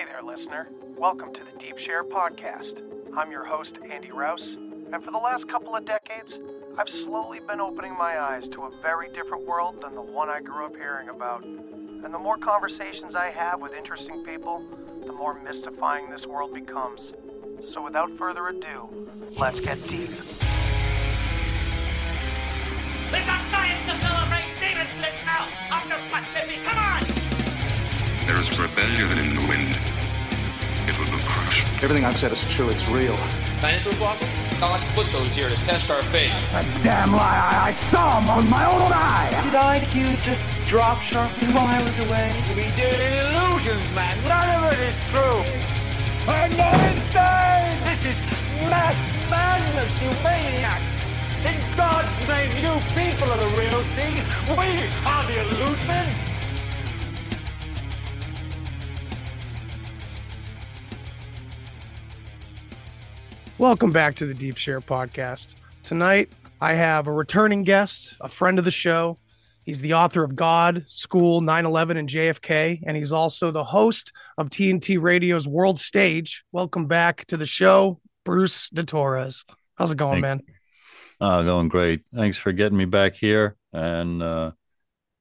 Hey there, listener. Welcome to the Deep Share Podcast. I'm your host, Andy Rouse, and for the last couple of decades, I've slowly been opening my eyes to a very different world than the one I grew up hearing about. And the more conversations I have with interesting people, the more mystifying this world becomes. So without further ado, let's get deep. We've got science to celebrate! Demons bliss out! After Pat Bippy, come on! There is rebellion in the wind. It will be crushed. Everything I've said is true, it's real. Dinosaur fossils? God put those here to test our faith. A damn lie, I saw them on my own eye! Did IQs just drop sharply while I was away? We did illusions, man. None of it is true. I'm not insane! This is mass madness, you maniacs! In God's name, you people are the real thing. We are the illusion. Welcome back to the Deep Share Podcast. Tonight, I have a returning guest, a friend of the show. He's the author of God, School, 9/11, and JFK, and he's also the host of TNT Radio's World Stage. Welcome back to the show, Bruce De Torres. How's it going, man? Going great. Thanks for getting me back here, and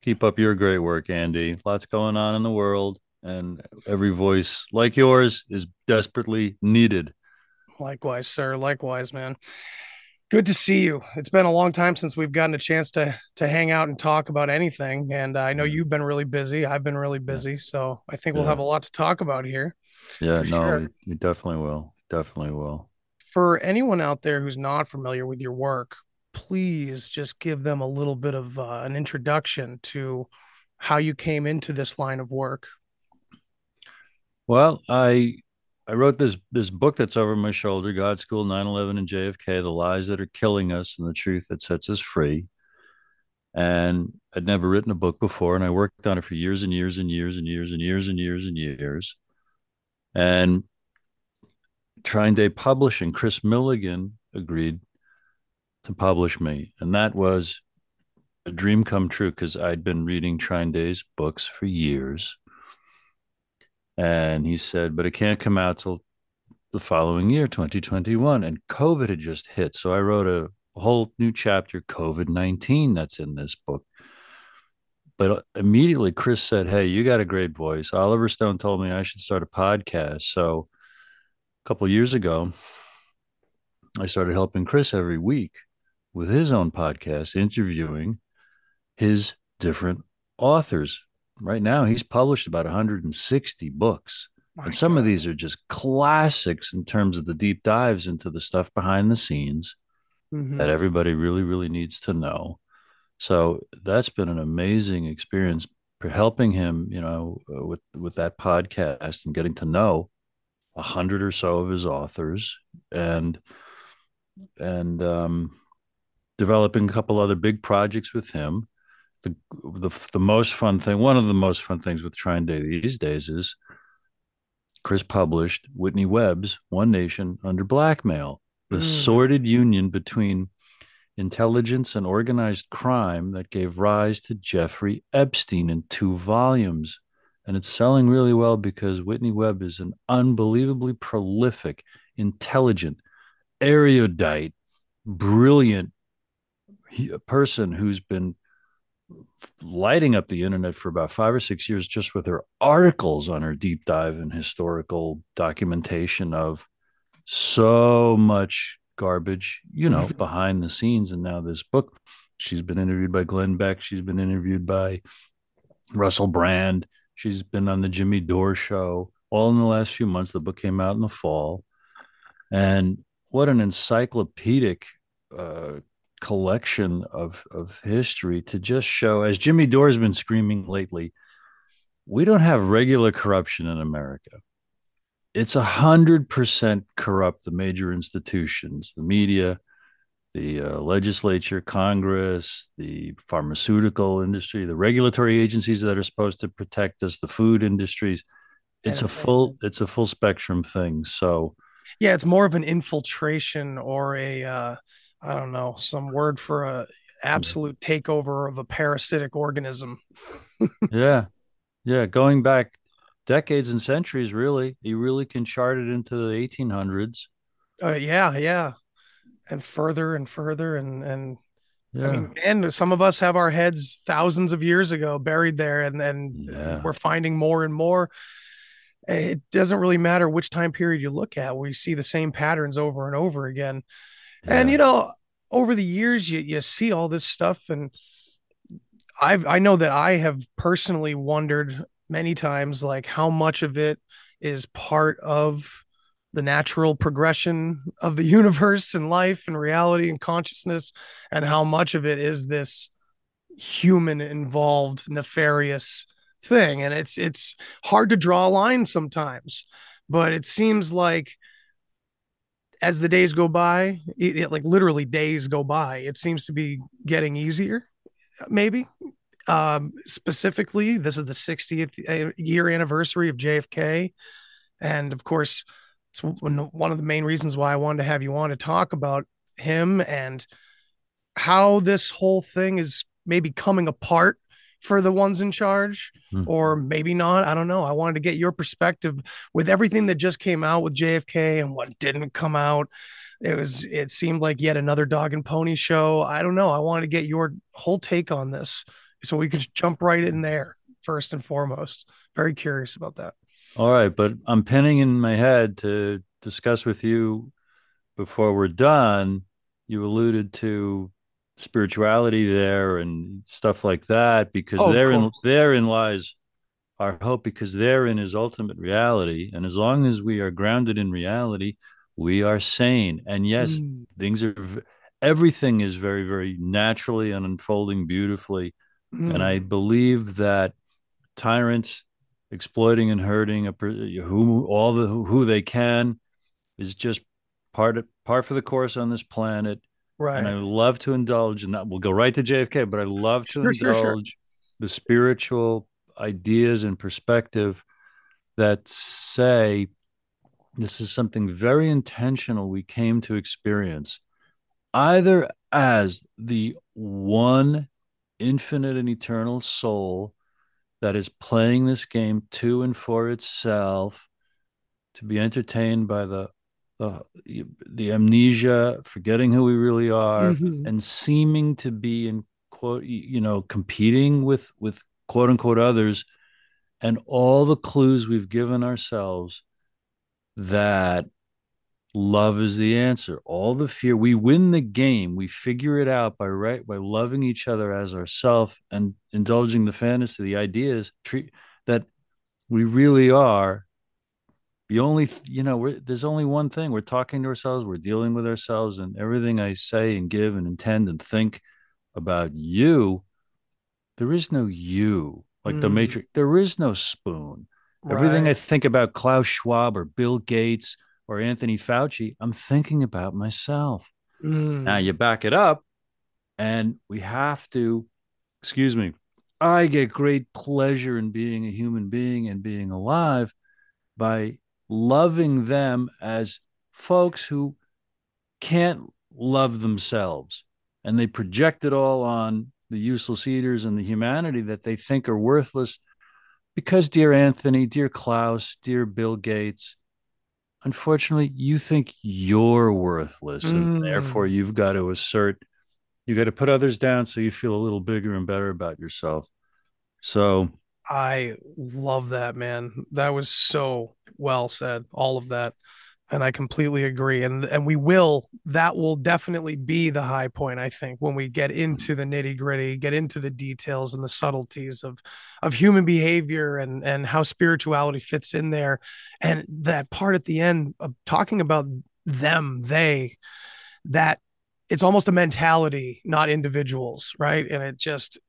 keep up your great work, Andy. Lots going on in the world, and every voice like yours is desperately needed. Likewise, sir. Likewise, man. Good to see you. It's been a long time since we've gotten a chance to hang out and talk about anything, and I know you've been really busy. I've been really busy, so I think we'll have a lot to talk about here. Yeah, no, sure. You definitely will. Definitely will. For anyone out there who's not familiar with your work, please just give them a little bit of an introduction to how you came into this line of work. Well, I wrote this book that's over my shoulder, God, School, 9/11, and JFK, The Lies That Are Killing Us and the Truth That Sets Us Free. And I'd never written a book before, and I worked on it for years and years and years and years and years and years and years. And Trine Day Publishing, Chris Milligan agreed to publish me. And that was a dream come true because I'd been reading Trine Day's books for years. And he said, but it can't come out till the following year, 2021. And COVID had just hit. So I wrote a whole new chapter, COVID-19, that's in this book. But immediately Chris said, hey, you got a great voice. Oliver Stone told me I should start a podcast. So couple years ago, I started helping Chris every week with his own podcast, interviewing his different authors. Right now, he's published about 160 books. And some of these are just classics in terms of the deep dives into the stuff behind the scenes that everybody really, really needs to know. So that's been an amazing experience for helping him, you know, with that podcast and getting to know 100 or so of his authors, and developing a couple other big projects with him. The most fun thing, one of the most fun things with Trine Day these days is Chris published Whitney Webb's One Nation Under Blackmail, the sordid union between intelligence and organized crime that gave rise to Jeffrey Epstein in 2 volumes. And it's selling really well because Whitney Webb is an unbelievably prolific, intelligent, erudite, brilliant person who's been lighting up the internet for about 5 or 6 years just with her articles on her deep dive and historical documentation of so much garbage, you know, behind the scenes. And now this book, she's been interviewed by Glenn Beck. She's been interviewed by Russell Brand. She's been on the Jimmy Dore show all in the last few months. The book came out in the fall. And what an encyclopedic collection of history to just show, as Jimmy Dore has been screaming lately, we don't have regular corruption in America. It's 100% corrupt, the major institutions, the media, the legislature, Congress, the pharmaceutical industry, the regulatory agencies that are supposed to protect us, the food industries. It's a full spectrum thing. So yeah, it's more of an infiltration or a I don't know, some word for a absolute takeover of a parasitic organism. Yeah. Going back decades and centuries, really. You really can chart it into the 1800s. Yeah. And further and further. And yeah. I mean, and some of us have our heads thousands of years ago buried there, and we're finding more and more. It doesn't really matter which time period you look at. We see the same patterns over and over again. Yeah. And, you know, over the years, you see all this stuff. And I know that I have personally wondered many times, like, how much of it is part of the natural progression of the universe and life and reality and consciousness, and how much of it is this human involved nefarious thing. And it's hard to draw a line sometimes, but it seems like as the days go by, it seems to be getting easier. Maybe specifically, this is the 60th year anniversary of JFK. And of course, it's one of the main reasons why I wanted to have you on to talk about him and how this whole thing is maybe coming apart for the ones in charge, or maybe not. I don't know. I wanted to get your perspective with everything that just came out with JFK and what didn't come out. It seemed like yet another dog and pony show. I don't know. I wanted to get your whole take on this, so we could jump right in there first and foremost. Very curious about that. All right, but I'm penning in my head to discuss with you before we're done. You alluded to spirituality there and stuff like that, because therein lies our hope, because therein is ultimate reality. And as long as we are grounded in reality, we are sane. And yes, everything is very, very naturally and unfolding beautifully. And I believe that tyrants exploiting and hurting who they can is just part for the course on this planet. Right. And I love to indulge in that. We'll go right to JFK, but I love to indulge the spiritual ideas and perspective that say this is something very intentional we came to experience, either as the one infinite and eternal soul that is playing this game to and for itself, to be entertained by the amnesia, forgetting who we really are, and seeming to be in quote, you know, competing with quote unquote others, and all the clues we've given ourselves that love is the answer. All the fear, we win the game. We figure it out by loving each other as ourself and indulging the fantasy, the ideas that we really are. The only, you know, there's only one thing. We're talking to ourselves. We're dealing with ourselves, and everything I say and give and intend and think about you. There is no you, like the Matrix. There is no spoon. Right. Everything I think about Klaus Schwab or Bill Gates or Anthony Fauci, I'm thinking about myself. Now you back it up, and we have to, I get great pleasure in being a human being and being alive by loving them as folks who can't love themselves. And they project it all on the useless eaters and the humanity that they think are worthless, because dear Anthony, dear Klaus, dear Bill Gates, unfortunately, you think you're worthless, and therefore you've got to put others down so you feel a little bigger and better about yourself. So I love that, man. That was so well said, all of that. And I completely agree. And that will definitely be the high point, I think, when we get into the nitty gritty, get into the details and the subtleties of human behavior and how spirituality fits in there. And that part at the end of talking about them, that it's almost a mentality, not individuals, right? And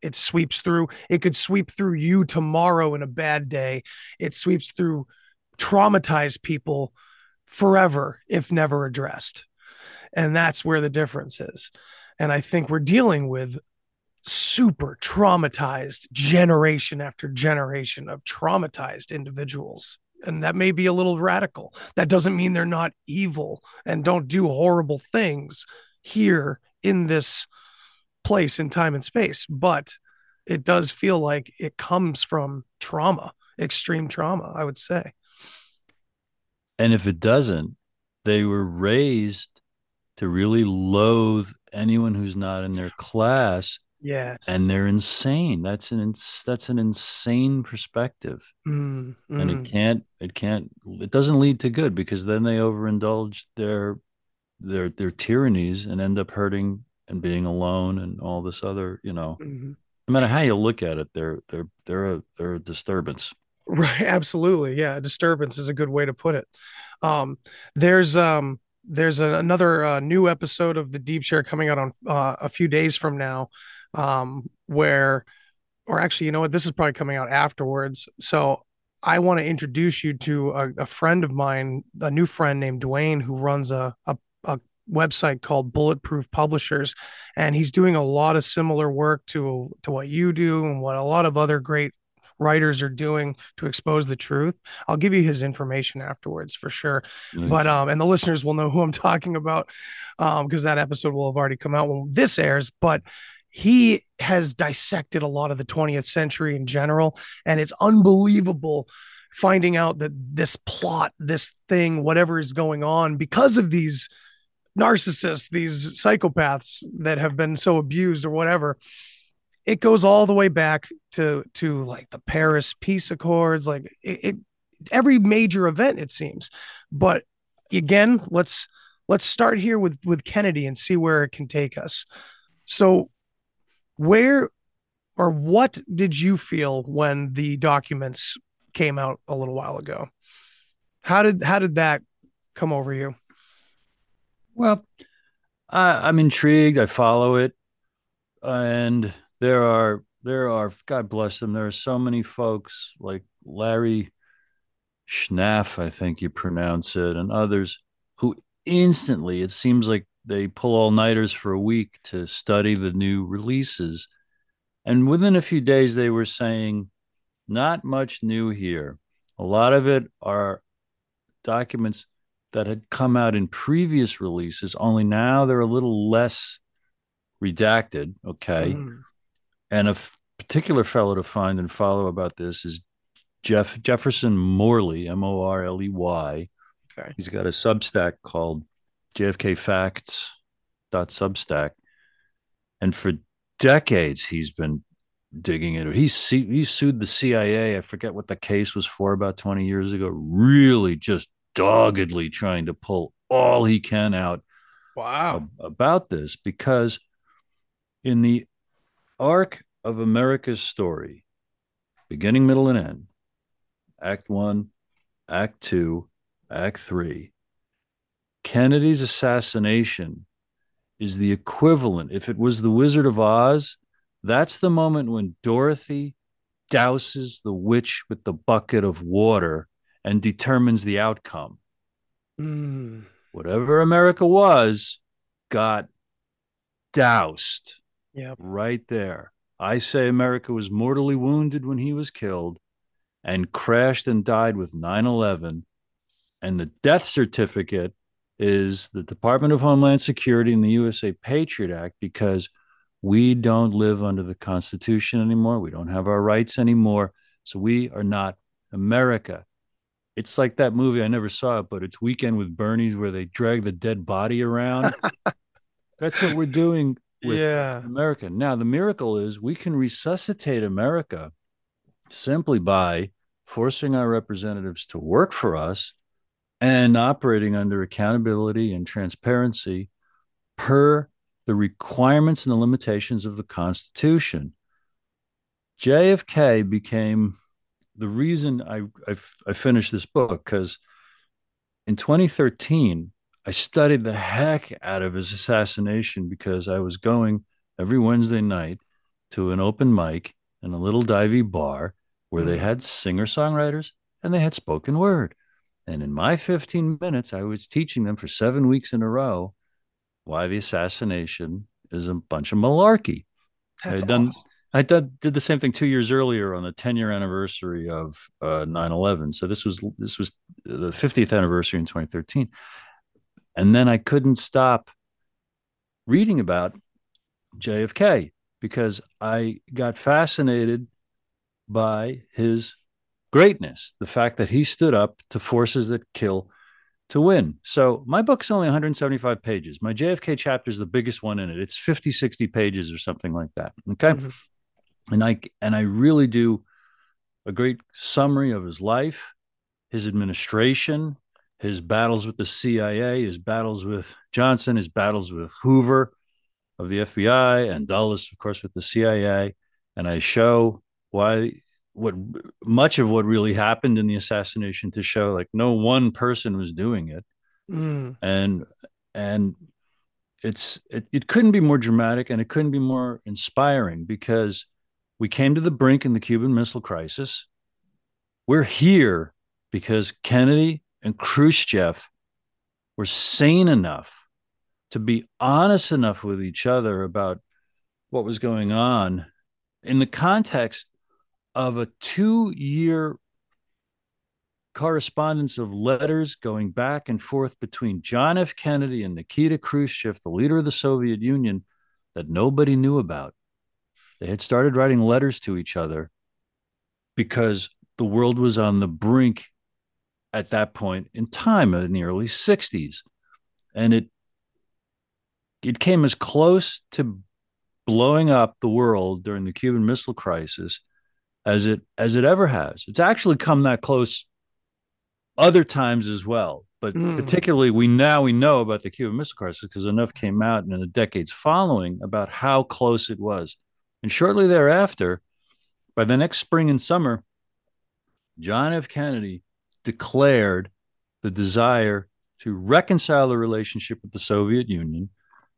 it sweeps through. It could sweep through you tomorrow in a bad day. It sweeps through traumatized people forever if never addressed. And that's where the difference is. And I think we're dealing with super traumatized generation after generation of traumatized individuals. And that may be a little radical. That doesn't mean they're not evil and don't do horrible things here in this place in time and space, but it does feel like it comes from trauma. extreme trauma, I would say. And if it doesn't, they were raised to really loathe anyone who's not in their class. Yes. And they're insane. That's an insane perspective. And it doesn't lead to good, because then they overindulge their tyrannies and end up hurting and being alone and all this other, no matter how you look at it, they're a disturbance. Right. Absolutely. Yeah. Disturbance is a good way to put it. There's another new episode of The Deep Share coming out on a few days from now, this is probably coming out afterwards. So I want to introduce you to a friend of mine, a new friend named Duane, who runs a website called Bulletproof Publishers. And he's doing a lot of similar work to what you do and what a lot of other great writers are doing to expose the truth. I'll give you his information afterwards for sure. Nice. But, and the listeners will know who I'm talking about, because that episode will have already come out when this airs, but he has dissected a lot of the 20th century in general. And it's unbelievable finding out that this plot, this thing, whatever is going on because of these narcissists, these psychopaths that have been so abused or whatever, it goes all the way back to like the Paris Peace Accords, like it every major event, it seems. But again, let's start here with Kennedy and see where it can take us. So where or what did you feel when the documents came out a little while ago? How did that come over you? Well, I'm intrigued. I follow it. And there are, God bless them, there are so many folks like Larry Schnaff, I think you pronounce it, and others who instantly, it seems like they pull all-nighters for a week to study the new releases. And within a few days, they were saying, not much new here. A lot of it are documents that had come out in previous releases, only now they're a little less redacted. Okay. And a particular fellow to find and follow about this is Jeff Jefferson Morley, Morley. Okay. He's got a Substack called jfkfacts.substack. And for decades, he's been digging into it. He sued the CIA. I forget what the case was for about 20 years ago, really just doggedly trying to pull all he can out. Wow. About this, because in the arc of America's story, beginning, middle, and end, Act 1, Act 2, Act 3, Kennedy's assassination is the equivalent. If it was the Wizard of Oz, that's the moment when Dorothy douses the witch with the bucket of water and determines the outcome. Whatever America was got doused. Yep. Right there. I say America was mortally wounded when he was killed and crashed and died with 9/11. And the death certificate is the Department of Homeland Security and the USA Patriot Act, because we don't live under the Constitution anymore. We don't have our rights anymore. So we are not America. It's like that movie. I never saw it, but it's Weekend with Bernie's, where they drag the dead body around. That's what we're doing with America. Now, the miracle is we can resuscitate America simply by forcing our representatives to work for us and operating under accountability and transparency per the requirements and the limitations of the Constitution. JFK became the reason I finished this book, because in 2013, I studied the heck out of his assassination, because I was going every Wednesday night to an open mic in a little divey bar where they had singer-songwriters and they had spoken word. And in my 15 minutes, I was teaching them for 7 weeks in a row why the assassination is a bunch of malarkey. I did the same thing 2 years earlier on the 10-year anniversary of 9/11. So this was the 50th anniversary in 2013. And then I couldn't stop reading about JFK because I got fascinated by his greatness, the fact that he stood up to forces that kill to win. So my book's only 175 pages. My JFK chapter is the biggest one in it. It's 50, 60 pages or something like that. Okay. Mm-hmm. And I really do a great summary of his life, his administration, his battles with the CIA, his battles with Johnson, his battles with Hoover of the FBI, and Dulles, of course, with the CIA. And I show much of what really happened in the assassination, to show like no one person was doing it. Mm. And it couldn't be more dramatic, and it couldn't be more inspiring, because we came to the brink in the Cuban Missile Crisis. We're here because Kennedy and Khrushchev were sane enough to be honest enough with each other about what was going on in the context of a 2-year correspondence of letters going back and forth between John F. Kennedy and Nikita Khrushchev, the leader of the Soviet Union, that nobody knew about. They had started writing letters to each other because the world was on the brink at that point in time, in the early 60s. And it came as close to blowing up the world during the Cuban Missile Crisis as it ever has. It's actually come that close other times as well, but particularly we know about the Cuban Missile Crisis because enough came out in the decades following about how close it was. And shortly thereafter, by the next spring and summer, John F. Kennedy declared the desire to reconcile the relationship with the Soviet Union,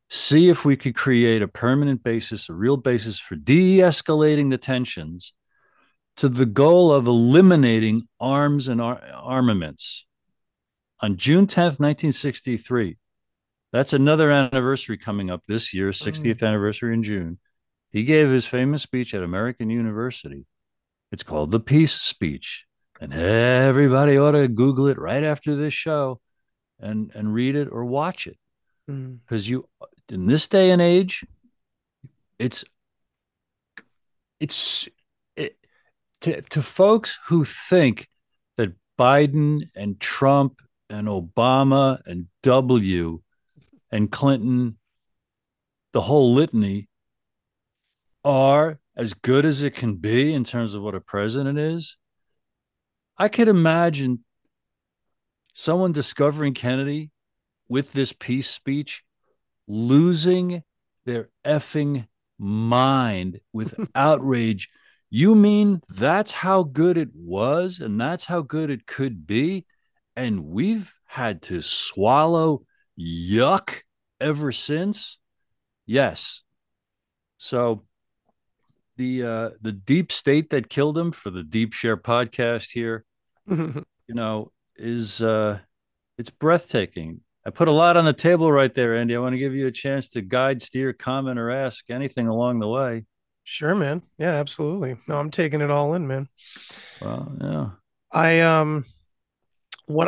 see if we could create a permanent basis, a real basis for de-escalating the tensions, to the goal of eliminating arms and armaments. On June 10th, 1963, that's another anniversary coming up this year, 60th anniversary in June, he gave his famous speech at American University. It's called the Peace Speech, and everybody ought to Google it right after this show and read it or watch it. Because in this day and age, to folks who think that Biden and Trump and Obama and W and Clinton, the whole litany, are as good as it can be in terms of what a president is, I could imagine someone discovering Kennedy with this peace speech, losing their effing mind with outrage. You mean that's how good it was, and that's how good it could be, and we've had to swallow yuck ever since? Yes. So the deep state that killed him, for the Deep Share podcast here, it's breathtaking. I put a lot on the table right there, Andy. I want to give you a chance to guide, steer, comment, or ask anything along the way. Sure, man. Yeah, absolutely. No, I'm taking it all in, man. Well, yeah.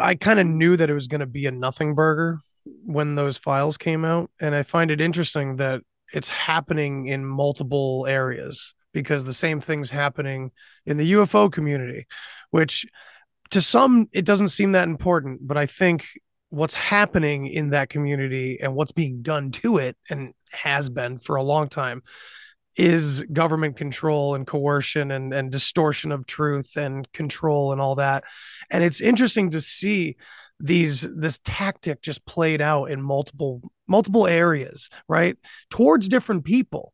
I kind of knew that it was going to be a nothing burger when those files came out. And I find it interesting that it's happening in multiple areas, because the same thing's happening in the UFO community, which to some, it doesn't seem that important, but I think what's happening in that community and what's being done to it, and has been for a long time, is government control and coercion and distortion of truth and control and all that. And it's interesting to see this tactic just played out in multiple areas, right? Towards different people.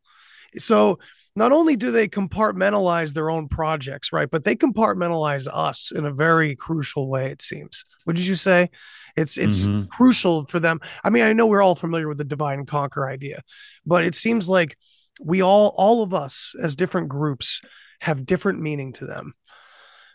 So not only do they compartmentalize their own projects, right, but they compartmentalize us in a very crucial way, it seems. What did you say? It's crucial for them. I mean, I know we're all familiar with the divide and conquer idea, but it seems like we all of us as different groups have different meaning to them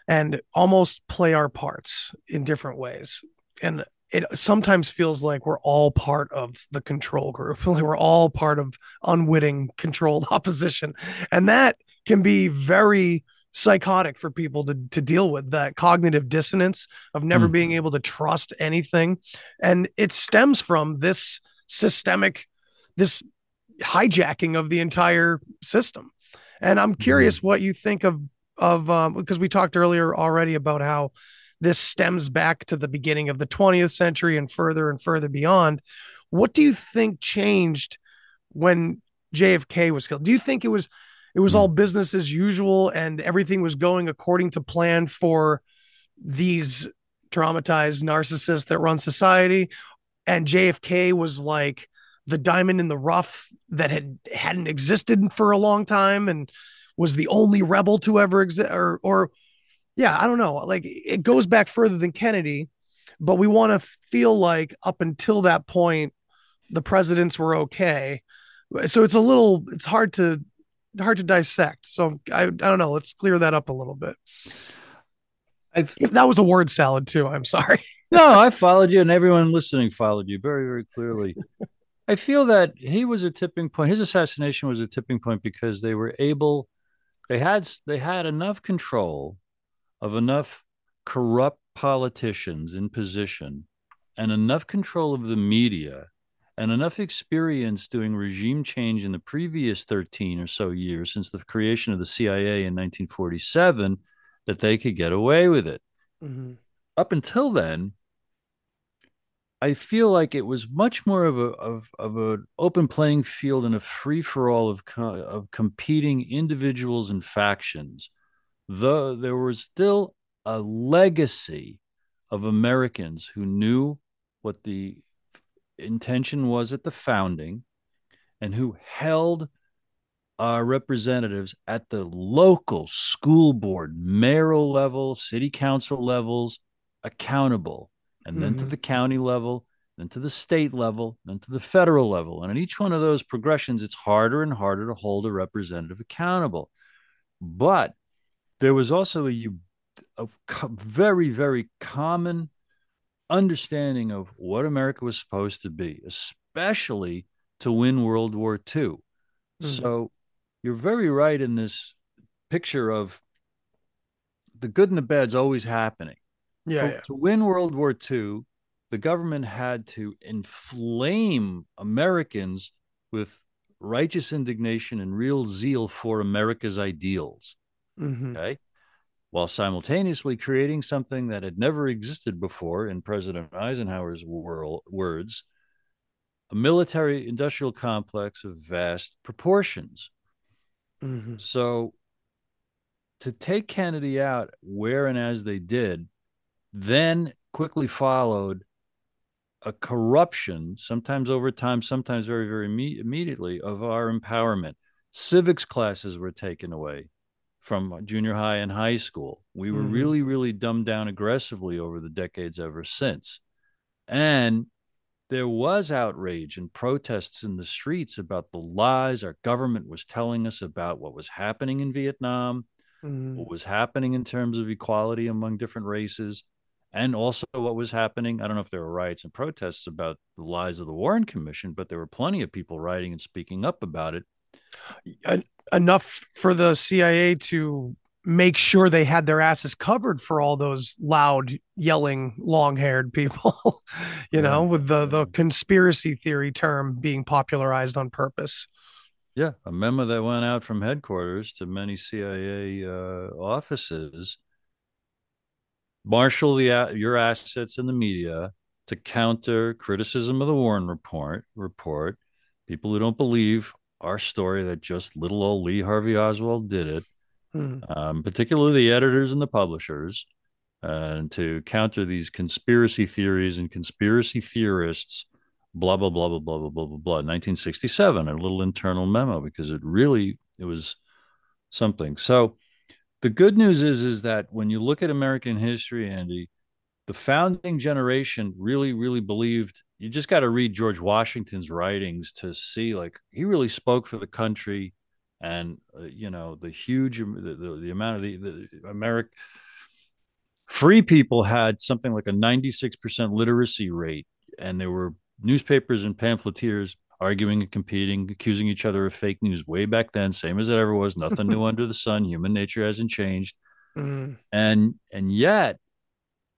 and almost play our parts in different ways. And it sometimes feels like we're all part of the control group. Like we're all part of unwitting controlled opposition. And that can be very psychotic for people to deal with, that cognitive dissonance of never being able to trust anything. And it stems from this systemic, this hijacking of the entire system. And I'm curious what you think of of because we talked earlier already about how this stems back to the beginning of the 20th century and further beyond. What do you think changed when JFK was killed? Do you think it was all business as usual and everything was going according to plan for these traumatized narcissists that run society, and JFK was like the diamond in the rough that hadn't existed for a long time and was the only rebel to ever exist? Or yeah, I don't know. Like, it goes back further than Kennedy, but we want to feel like up until that point, the presidents were okay. So it's a little, it's hard to dissect. So I don't know. Let's clear that up a little bit. If that was a word salad too, I'm sorry. No, I followed you, and everyone listening followed you very, very clearly. I feel that he was a tipping point. His assassination was a tipping point because they were able, they had enough control of enough corrupt politicians in position and enough control of the media and enough experience doing regime change in the previous 13 or so years since the creation of the CIA in 1947 that they could get away with it. Mm-hmm. Up until then, I feel like it was much more of an open playing field and a free for all of competing individuals and factions. Though there was still a legacy of Americans who knew what the intention was at the founding and who held our representatives at the local school board, mayoral level, city council levels accountable, and then to the county level, then to the state level, then to the federal level. And in each one of those progressions, it's harder and harder to hold a representative accountable. But there was also a very, very common understanding of what America was supposed to be, especially to win World War II. Mm-hmm. So you're very right in this picture of the good and the bad's always happening. Yeah, to win World War II, the government had to inflame Americans with righteous indignation and real zeal for America's ideals. Mm-hmm. Okay, while simultaneously creating something that had never existed before, in President Eisenhower's words, a military industrial complex of vast proportions. Mm-hmm. So to take Kennedy out where and as they did, then quickly followed a corruption, sometimes over time, sometimes very, very immediately, of our empowerment. Civics classes were taken away from junior high and high school. We were really, really dumbed down aggressively over the decades ever since. And there was outrage and protests in the streets about the lies our government was telling us about what was happening in Vietnam, what was happening in terms of equality among different races, and also what was happening. I don't know if there were riots and protests about the lies of the Warren Commission, but there were plenty of people writing and speaking up about it. Enough for the CIA to make sure they had their asses covered for all those loud, yelling, long-haired people, you know, with the conspiracy theory term being popularized on purpose. Yeah, a memo that went out from headquarters to many CIA offices, marshal your assets in the media to counter criticism of the Warren report, people who don't believe our story that just little old Lee Harvey Oswald did it, particularly the editors and the publishers, and to counter these conspiracy theories and conspiracy theorists, blah, blah, blah, blah, blah, blah, blah, blah, blah. 1967, a little internal memo, because it was something. So the good news is that when you look at American history, Andy, the founding generation really, really believed. You just got to read George Washington's writings to see, like, he really spoke for the country, and the American free people had something like a 96% literacy rate, and there were newspapers and pamphleteers arguing and competing, accusing each other of fake news way back then, same as it ever was. Nothing new under the sun. Human nature hasn't changed, and yet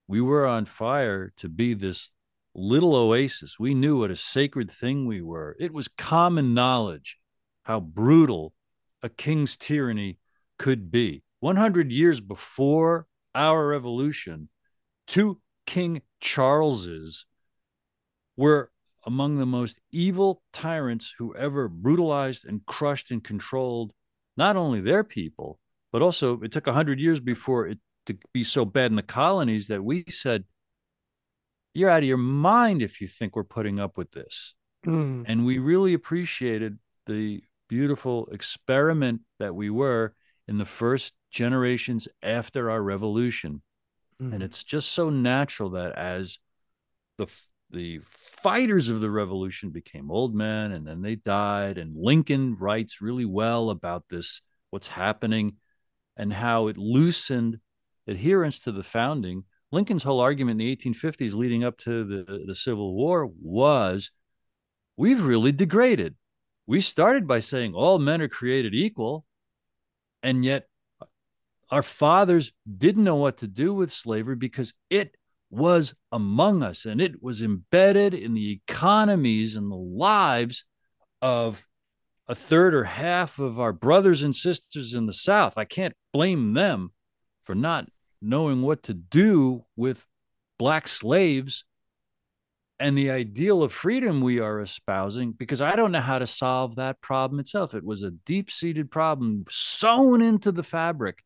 we were on fire to be this little oasis. We knew what a sacred thing we were. It was common knowledge how brutal a king's tyranny could be. 100 years before our revolution, two King Charleses were among the most evil tyrants who ever brutalized and crushed and controlled not only their people, but also it took 100 years before it to be so bad in the colonies that we said, you're out of your mind if you think we're putting up with this. Mm. And we really appreciated the beautiful experiment that we were in the first generations after our revolution. Mm. And it's just so natural that as the fighters of the revolution became old men and then they died, and Lincoln writes really well about this, what's happening and how it loosened adherence to the founding. Lincoln's whole argument in the 1850s leading up to the Civil War was, we've really degraded. We started by saying all men are created equal, and yet our fathers didn't know what to do with slavery because it was among us and it was embedded in the economies and the lives of a third or half of our brothers and sisters in the South. I can't blame them for not knowing what to do with black slaves and the ideal of freedom we are espousing, because I don't know how to solve that problem itself. It was a deep-seated problem sewn into the fabric,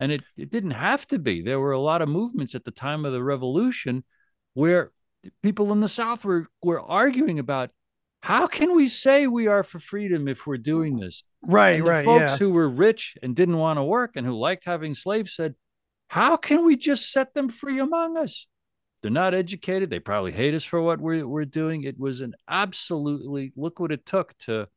and it didn't have to be. There were a lot of movements at the time of the revolution where people in the South were arguing about, how can we say we are for freedom if we're doing this? Right, folks who were rich and didn't want to work and who liked having slaves said, how can we just set them free among us? They're not educated. They probably hate us for what we're doing. It was an absolutely, look what it took to,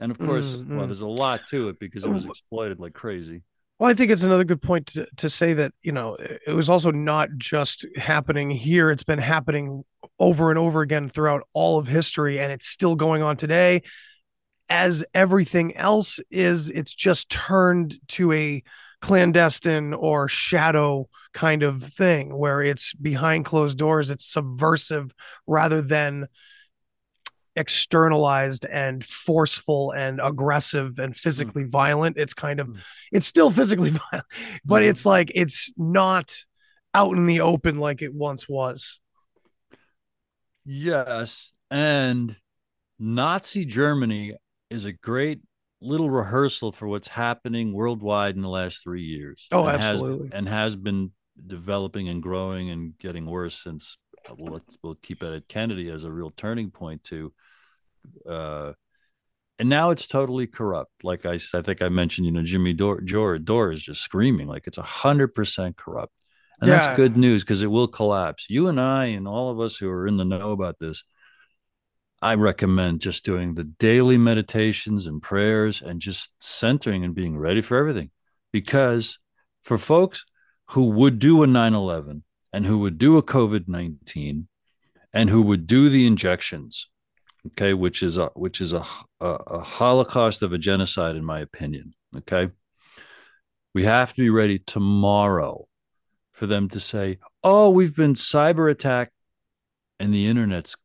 and of course, well, there's a lot to it because it was exploited like crazy. Well, I think it's another good point to say that, you know, it was also not just happening here. It's been happening over and over again throughout all of history, and it's still going on today. As everything else is, it's just turned to a clandestine or shadow kind of thing where it's behind closed doors. It's subversive rather than externalized and forceful and aggressive and physically violent. It's kind of, it's still physically violent, but it's like, it's not out in the open like it once was. Yes. And Nazi Germany is a great little rehearsal for what's happening worldwide in the last 3 years. Oh, and absolutely. Has been developing and growing and getting worse since, we'll keep it at Kennedy as a real turning point to, and now it's totally corrupt. Like I think I mentioned, you know, Jimmy Dore is just screaming like it's 100% corrupt. And that's good news because it will collapse. You and I and all of us who are in the know about this, I recommend just doing the daily meditations and prayers and just centering and being ready for everything. Because for folks who would do a 9/11 and who would do a COVID-19 and who would do the injections, okay, which is a Holocaust of a genocide, in my opinion, okay? We have to be ready tomorrow for them to say, oh, we've been cyber attacked and the internet's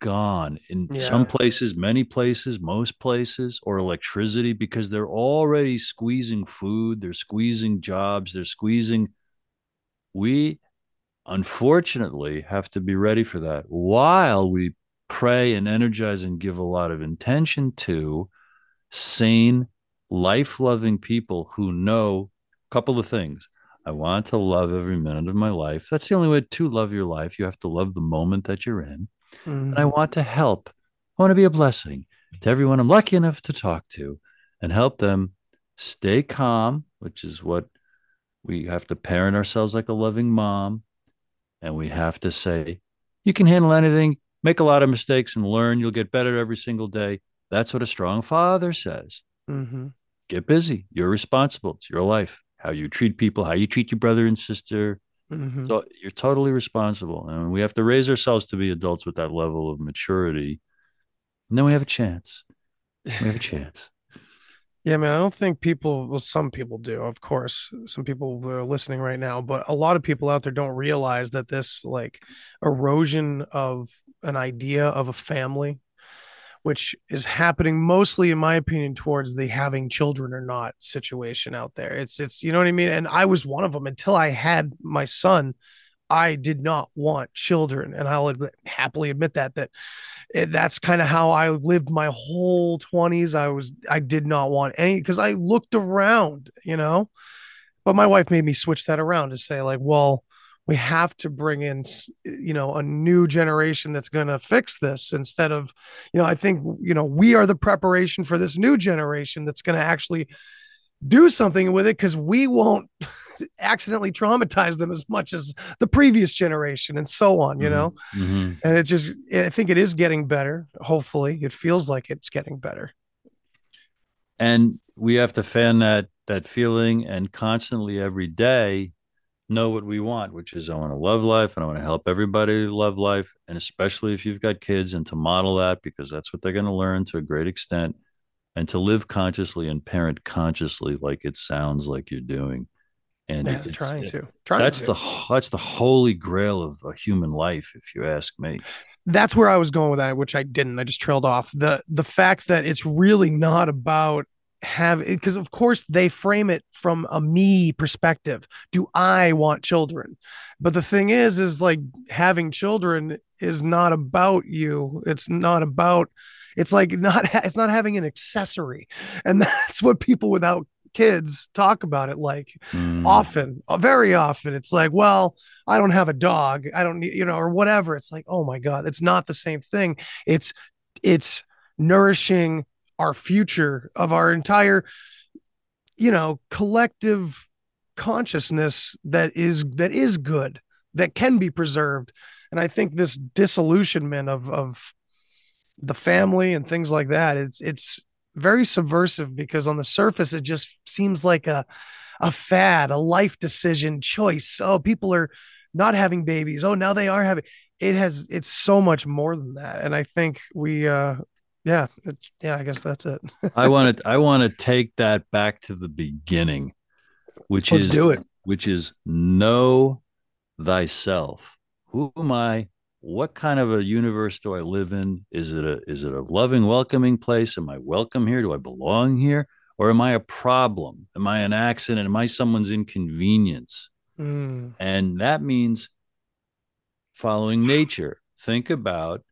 gone in some places, many places, most places, or electricity, because they're already squeezing food, they're squeezing jobs, they're squeezing. We unfortunately have to be ready for that while we pray and energize and give a lot of intention to sane, life-loving people who know a couple of things. I want to love every minute of my life. That's the only way to love your life. You have to love the moment that you're in. And I want to help. I want to be a blessing to everyone I'm lucky enough to talk to and help them stay calm, which is what we have to parent ourselves like a loving mom. And we have to say, you can handle anything, make a lot of mistakes and learn. You'll get better every single day. That's what a strong father says. Mm-hmm. Get busy. You're responsible. It's your life. How you treat people, how you treat your brother and sister. So you're totally responsible, and we have to raise ourselves to be adults with that level of maturity, and then we have a chance. Yeah, man, I don't think people, well, some people do, of course, some people that are listening right now, but a lot of people out there don't realize that this like erosion of an idea of a family which is happening mostly, in my opinion, towards the having children or not situation out there. It's, you know what I mean? And I was one of them until I had my son. I did not want children. And I'll happily admit that's kind of how I lived my whole 20s. I did not want any, because I looked around, you know, but my wife made me switch that around to say like, well, we have to bring in, you know, a new generation that's going to fix this instead of, you know, I think, you know, we are the preparation for this new generation that's going to actually do something with it, because we won't accidentally traumatize them as much as the previous generation and so on, you know? Mm-hmm. And it just, I think it is getting better. Hopefully it feels like it's getting better. And we have to fan that feeling and constantly every day know what we want, which is I want to love life and I want to help everybody love life. And especially if you've got kids, and to model that, because that's what they're going to learn to a great extent, and to live consciously and parent consciously, like it sounds like you're doing. And yeah, that's the holy grail of a human life, if you ask me. That's where I was going with that, which I didn't. I just trailed off the fact that it's really not about because of course they frame it from a me perspective. Do I want children? But the thing is like having children is not about you. It's not about, it's not having an accessory. And that's what people without kids talk about it like often, very often. It's like, well, I don't have a dog. I don't need, you know, or whatever. It's like, oh my God, it's not the same thing. It's nourishing our future of our entire, you know, collective consciousness that is good, that can be preserved. And I think this disillusionment of the family and things like that, it's very subversive, because on the surface, it just seems like a fad, a life decision choice. Oh, people are not having babies. Oh, now they are having. It's so much more than that. And I think we, I guess that's it. I want to take that back to the beginning, which is know thyself. Who am I? What kind of a universe do I live in? Is it a loving, welcoming place? Am I welcome here? Do I belong here? Or am I a problem? Am I an accident? Am I someone's inconvenience? And that means following nature. Think about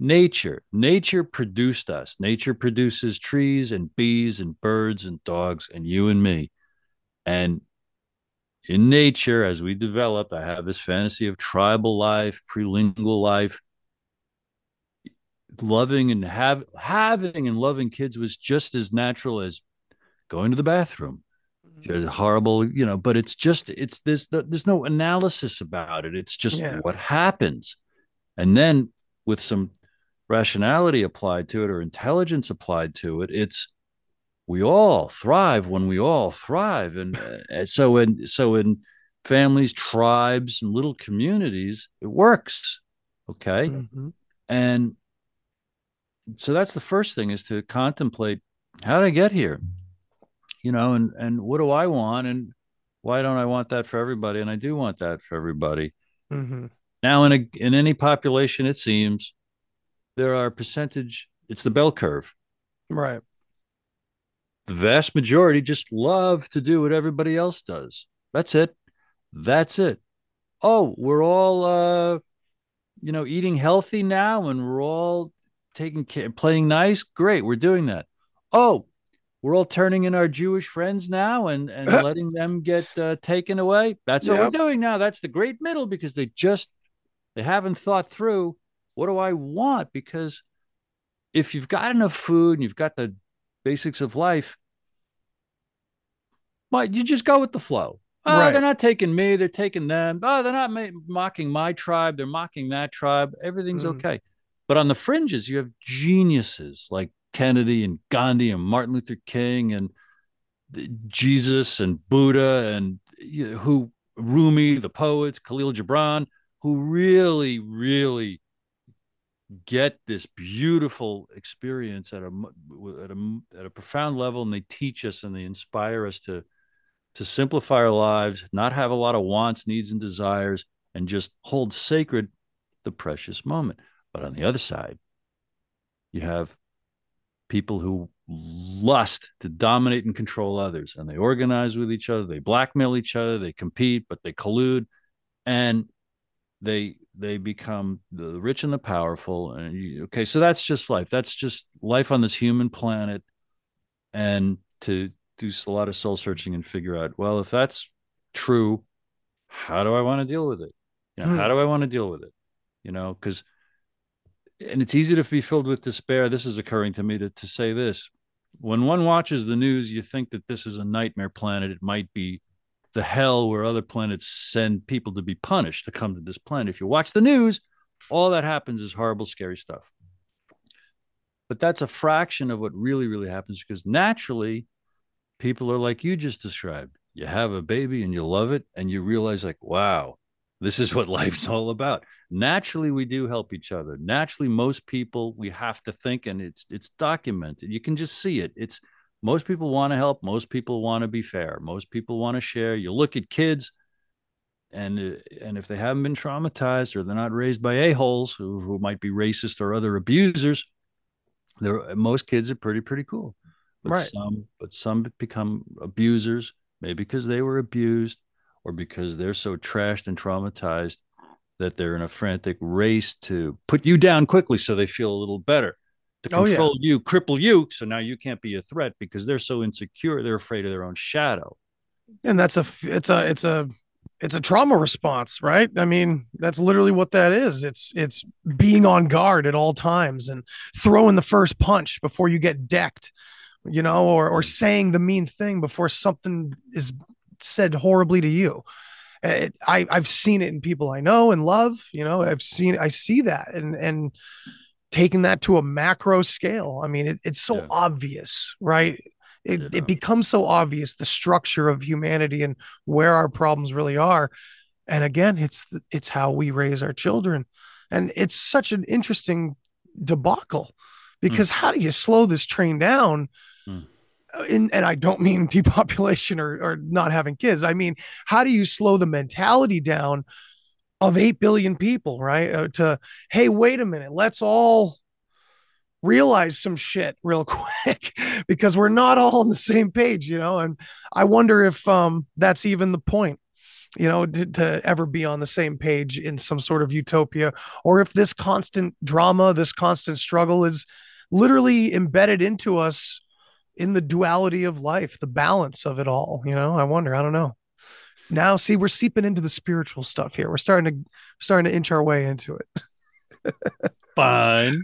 nature. Nature produced us. Nature produces trees and bees and birds and dogs and you and me. And in nature, as we develop, I have this fantasy of tribal life, prelingual life. Loving and having and loving kids was just as natural as going to the bathroom. It's horrible, you know, but it's just, it's this, there's no analysis about it. It's just what happens. And then with some rationality applied to it or intelligence applied to it, it's, we all thrive when we all thrive. And so in families, tribes, and little communities, it works. Okay. Mm-hmm. And so that's the first thing, is to contemplate, how did I get here? You know, and what do I want? And why don't I want that for everybody? And I do want that for everybody. Mm-hmm. Now, in any population, it seems, there are percentage, it's the bell curve. Right. The vast majority just love to do what everybody else does. That's it. Oh, we're all, you know, eating healthy now, and we're all taking care, playing nice. Great, we're doing that. Oh, we're all turning in our Jewish friends now and letting them get taken away. That's what we're doing now. That's the great middle, because they haven't thought through, what do I want? Because if you've got enough food and you've got the basics of life, but you just go with the flow. Oh, right. They're not taking me, they're taking them. Oh, they're not mocking my tribe, they're mocking that tribe. Everything's okay. But on the fringes, you have geniuses like Kennedy and Gandhi and Martin Luther King and Jesus and Buddha and Rumi, the poets, Khalil Gibran, who really, really get this beautiful experience at a profound level, and they teach us and they inspire us to simplify our lives, not have a lot of wants, needs, and desires, and just hold sacred the precious moment. But on the other side, You have people who lust to dominate and control others, and they organize with each other, they blackmail each other, they compete, but they collude, and they become the rich and the powerful. And okay, so that's just life. That's just life on this human planet. And to do a lot of soul searching and figure out, well, if that's true, how do I want to deal with it? You know, how do I want to deal with it? You know, because, and it's easy to be filled with despair. This is occurring to me to say this. When one watches the news, you think that this is a nightmare planet. It might be the hell where other planets send people to be punished to come to this planet. If you watch the news, all that happens is horrible, scary stuff. But that's a fraction of what really, really happens, because naturally people are like you just described. You have a baby and you love it, and you realize, like, wow, this is what life's all about. Naturally, we do help each other. Naturally, most people, we have to think, and it's documented. You can just see it. It's most people want to help. Most people want to be fair. Most people want to share. You look at kids, and if they haven't been traumatized, or they're not raised by a-holes who might be racist or other abusers, most kids are pretty cool. But right. Some become abusers, maybe because they were abused, or because they're so trashed and traumatized that they're in a frantic race to put you down quickly so they feel a little better, to control you, cripple you, so now you can't be a threat, because they're so insecure, they're afraid of their own shadow. And that's a trauma response, right? I mean, that's literally what that is. It's being on guard at all times and throwing the first punch before you get decked, you know, or saying the mean thing before something is said horribly to you. I've seen it in people I know and love, you know. I see that, and taking that to a macro scale. I mean, it's so obvious, right? It becomes so obvious, the structure of humanity and where our problems really are. And again, it's how we raise our children. And it's such an interesting debacle, because how do you slow this train down? And I don't mean depopulation or not having kids. I mean, how do you slow the mentality down of 8 billion people, right? To, hey, wait a minute, let's all realize some shit real quick, because we're not all on the same page, you know? And I wonder if that's even the point, you know, to ever be on the same page in some sort of utopia, or if this constant drama, this constant struggle is literally embedded into us, in the duality of life, the balance of it all, you know. I wonder, I don't know. Now, see, we're seeping into the spiritual stuff here. We're starting to inch our way into it. Fine.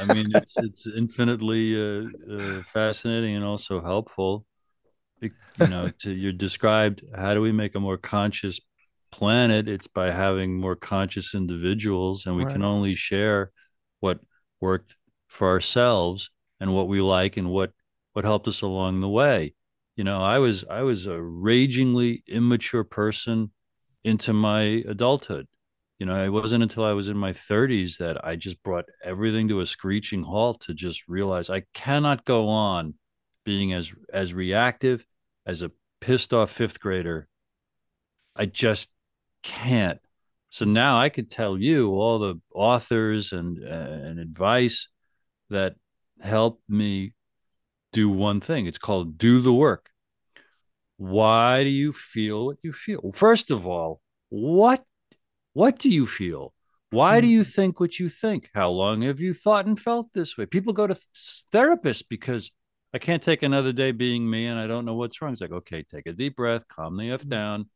I mean, it's infinitely fascinating and also helpful. You know, you described, how do we make a more conscious planet? It's by having more conscious individuals, and we can only share what worked for ourselves and what we like and what helped us along the way. You know, I was a ragingly immature person into my adulthood. You know, it wasn't until I was in my 30s that I just brought everything to a screeching halt, to just realize I cannot go on being as reactive as a pissed off fifth grader. I just can't. So now I could tell you all the authors and advice that helped me do one thing. It's called do the work. Why do you feel what you feel? First of all, what do you feel? Why do you think what you think? How long have you thought and felt this way? People go to therapists because I can't take another day being me and I don't know what's wrong. It's like, okay, take a deep breath, calm the F down.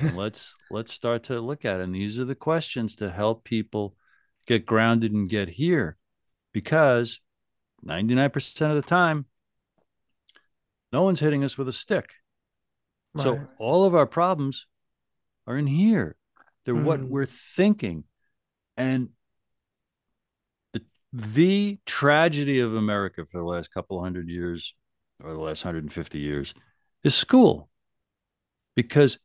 And let's start to look at it. And these are the questions to help people get grounded and get here, because 99% of the time, no one's hitting us with a stick. Right. So all of our problems are in here. They're what we're thinking. And the tragedy of America for the last couple hundred years, or the last 150 years, is school. Because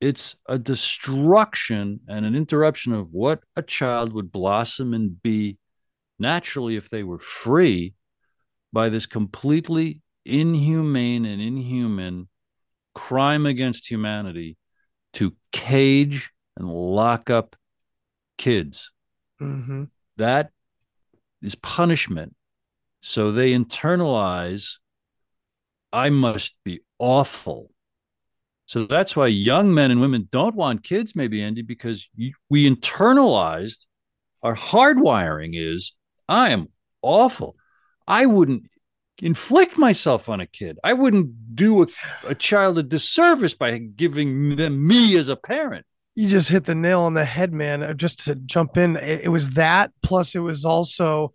it's a destruction and an interruption of what a child would blossom and be naturally if they were free, by this completely inhumane and inhuman crime against humanity to cage and lock up kids. That is punishment. So they internalize, I must be awful. So that's why young men and women don't want kids, maybe, Andy, because we internalized, our hardwiring is, I am awful. I wouldn't inflict myself on a kid. I wouldn't do a child a disservice by giving them me as a parent. You just hit the nail on the head, man. Just to jump in, it was that, plus it was also,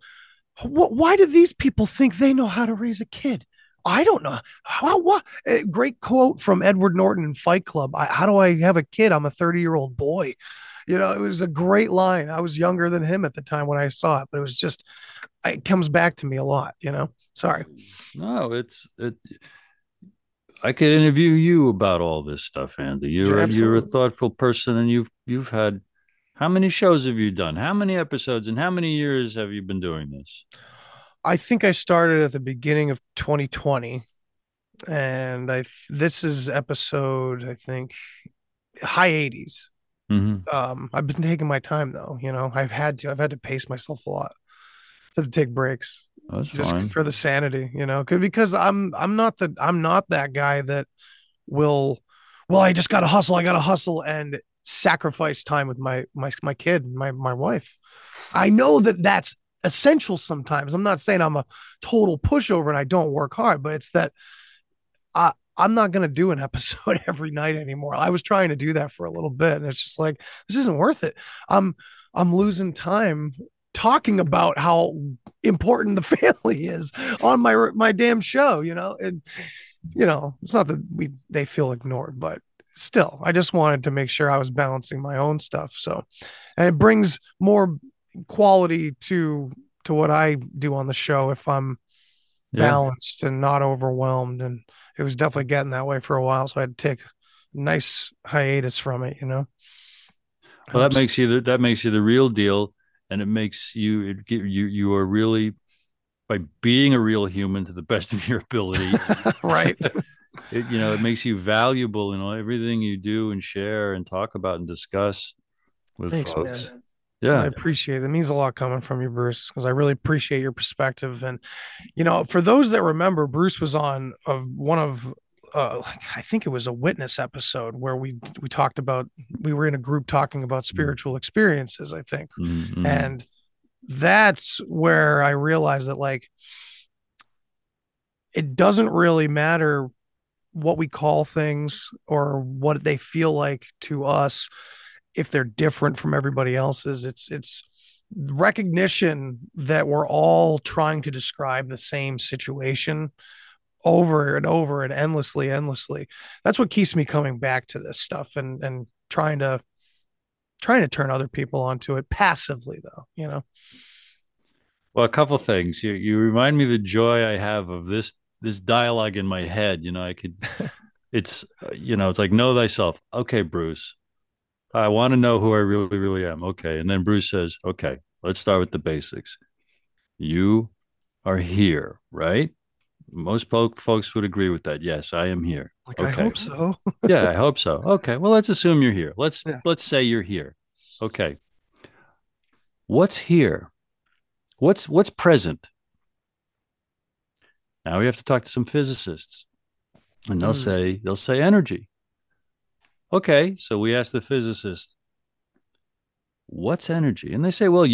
why do these people think they know how to raise a kid? I don't know. What? Great quote from Edward Norton in Fight Club. How do I have a kid? I'm a 30-year-old boy. You know, it was a great line. I was younger than him at the time when I saw it, but it was just, it comes back to me a lot, you know? Sorry. No, I could interview you about all this stuff, Andy. You're a thoughtful person, and you've had, how many shows have you done? How many episodes and how many years have you been doing this? I think I started at the beginning of 2020, and this is episode, I think, high 80s. Mm-hmm. I've been taking my time, though. You know, I've had to pace myself a lot. I have to take breaks. That's just fine. For the sanity, you know, because I'm not that guy that will, well, I just got to hustle and sacrifice time with my kid, my wife. I know that that's essential sometimes. I'm not saying I'm a total pushover and I don't work hard, but it's that I'm not going to do an episode every night anymore. I was trying to do that for a little bit, and it's just like, this isn't worth it. I'm losing time talking about how important the family is on my damn show, you know. And you know, it's not that they feel ignored, but still, I just wanted to make sure I was balancing my own stuff. So, and it brings more quality to what I do on the show if I'm balanced and not overwhelmed. And it was definitely getting that way for a while, so I had to take a nice hiatus from it, you know. Well, that makes you the real deal. And it makes you, you are really, by being a real human to the best of your ability, right? It makes you valuable in everything you do and share and talk about and discuss with folks. Man. Yeah, I appreciate it. It means a lot coming from you, Bruce, because I really appreciate your perspective. And, you know, for those that remember, Bruce was on I think it was a Witness episode where we talked about, we were in a group talking about spiritual experiences, I think. Mm-hmm. And that's where I realized that, like, it doesn't really matter what we call things or what they feel like to us if they're different from everybody else's. It's recognition that we're all trying to describe the same situation over and over and endlessly. That's what keeps me coming back to this stuff and trying to turn other people onto it passively, though, you know. Well, a couple of things. You remind me the joy I have of this dialogue in my head. You know, I could, it's, you know, it's like, know thyself. Okay, Bruce, I want to know who I really, really am. Okay. And then Bruce says, okay, let's start with the basics. You are here, right? Most folks would agree with that. Yes, I am here. Like, okay. I hope so. Yeah, I hope so. Okay. Well, let's assume you're here. Let's say you're here. Okay. What's here? What's present? Now we have to talk to some physicists, and they'll say energy. Okay. So we ask the physicist, what's energy? And they say, well,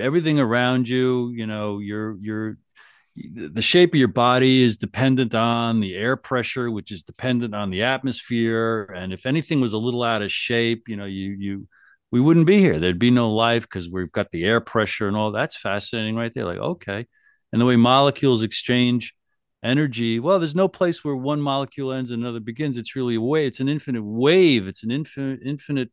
everything around you, you know, the shape of your body is dependent on the air pressure, which is dependent on the atmosphere. And if anything was a little out of shape, you know, we wouldn't be here. There'd be no life because we've got the air pressure and all. That's fascinating right there. Like, okay. And the way molecules exchange energy, well, there's no place where one molecule ends and another begins. It's really a wave. It's an infinite wave. It's an infinite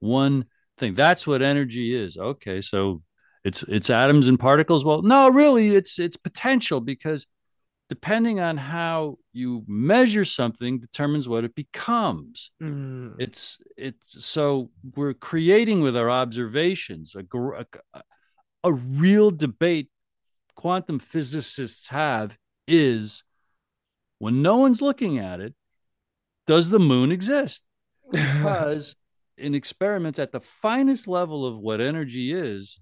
one thing. That's what energy is. Okay. So It's atoms and particles. Well, no, really, it's potential, because depending on how you measure something determines what it becomes. Mm. It's so we're creating with our observations a real debate quantum physicists have is, when no one's looking at it, does the moon exist? Because in experiments at the finest level of what energy is,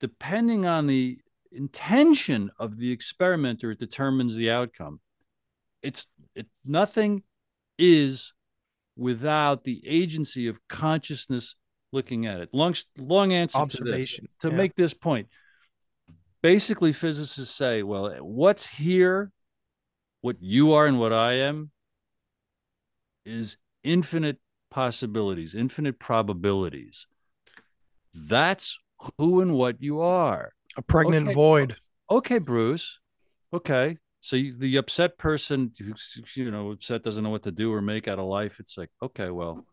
depending on the intention of the experimenter determines the outcome. Nothing is without the agency of consciousness looking at it. Long answer to this, to make this point. Basically, physicists say, well, what's here, what you are and what I am, is infinite possibilities, infinite probabilities. That's who and what you are. A pregnant void. Okay, Bruce. Okay. So the upset person, upset, doesn't know what to do or make out of life. It's like, okay, well,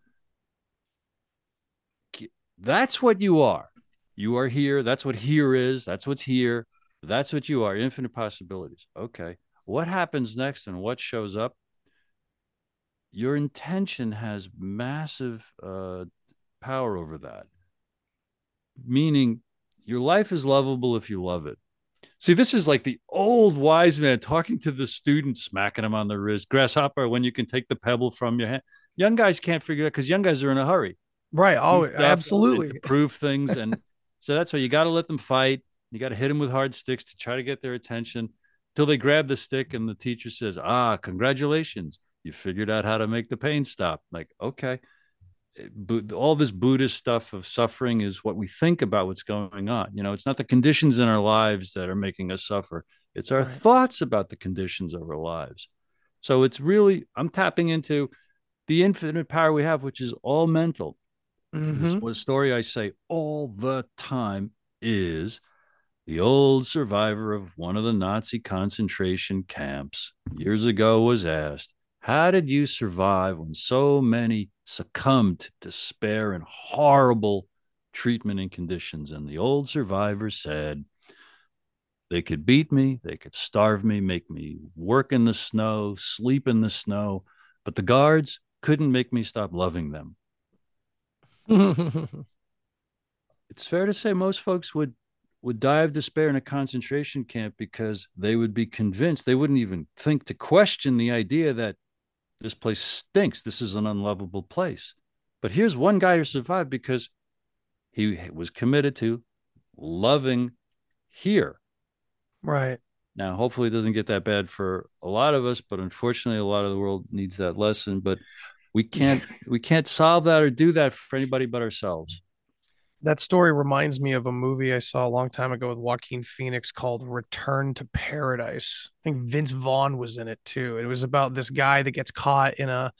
that's what you are. You are here. That's what here is. That's what's here. That's what you are. Infinite possibilities. Okay. What happens next and what shows up? Your intention has massive power over that. Meaning your life is lovable if you love it. See, this is like the old wise man talking to the student, smacking him on the wrist. Grasshopper, when you can take the pebble from your hand. Young guys can't figure it out because young guys are in a hurry. Right. Oh, absolutely. To prove things. And so that's why you got to let them fight. You got to hit them with hard sticks to try to get their attention till they grab the stick. And the teacher says, congratulations. You figured out how to make the pain stop. Like, okay. All this Buddhist stuff of suffering is what we think about what's going on. It's not the conditions in our lives that are making us suffer. It's our thoughts about the conditions of our lives. So it's really, I'm tapping into the infinite power we have, which is all mental. Mm-hmm. This was a story I say all the time is the old survivor of one of the Nazi concentration camps years ago was asked, how did you survive when so many succumbed to despair and horrible treatment and conditions? And the old survivor said, they could beat me, they could starve me, make me work in the snow, sleep in the snow, but the guards couldn't make me stop loving them. It's fair to say most folks would die of despair in a concentration camp because they would be convinced, they wouldn't even think to question the idea that this place stinks, this is an unlovable place. But here's one guy who survived because he was committed to loving here. Right. Now, hopefully it doesn't get that bad for a lot of us, but unfortunately a lot of the world needs that lesson. But we can't solve that or do that for anybody but ourselves. That story reminds me of a movie I saw a long time ago with Joaquin Phoenix called Return to Paradise. I think Vince Vaughn was in it too. It was about this guy that gets caught in I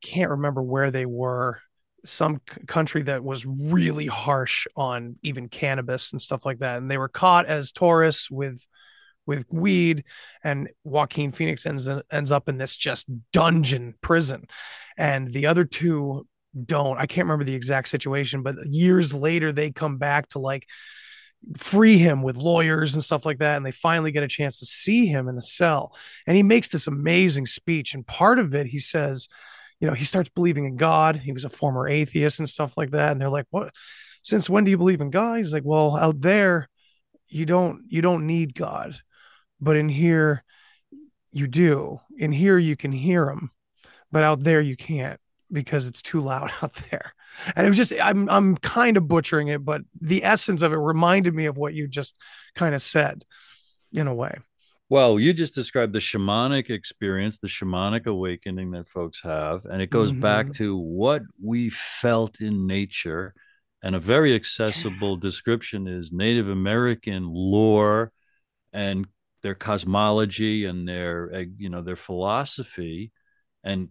can't remember where they were, some country that was really harsh on even cannabis and stuff like that. And they were caught as tourists with weed, and Joaquin Phoenix ends up in this just dungeon prison. And the other two I can't remember the exact situation, but years later they come back to like free him with lawyers and stuff like that. And they finally get a chance to see him in the cell. And he makes this amazing speech. And part of it, he says, he starts believing in God. He was a former atheist and stuff like that. And they're like, what, since when do you believe in God? He's like, well, out there, you don't need God. But in here, you do. In here, you can hear him, but out there, you can't because it's too loud out there. And it was just, I'm kind of butchering it, but the essence of it reminded me of what you just kind of said in a way. Well, you just described the shamanic experience, the shamanic awakening that folks have. And it goes back to what we felt in nature. And a very accessible description is Native American lore and their cosmology and their philosophy. And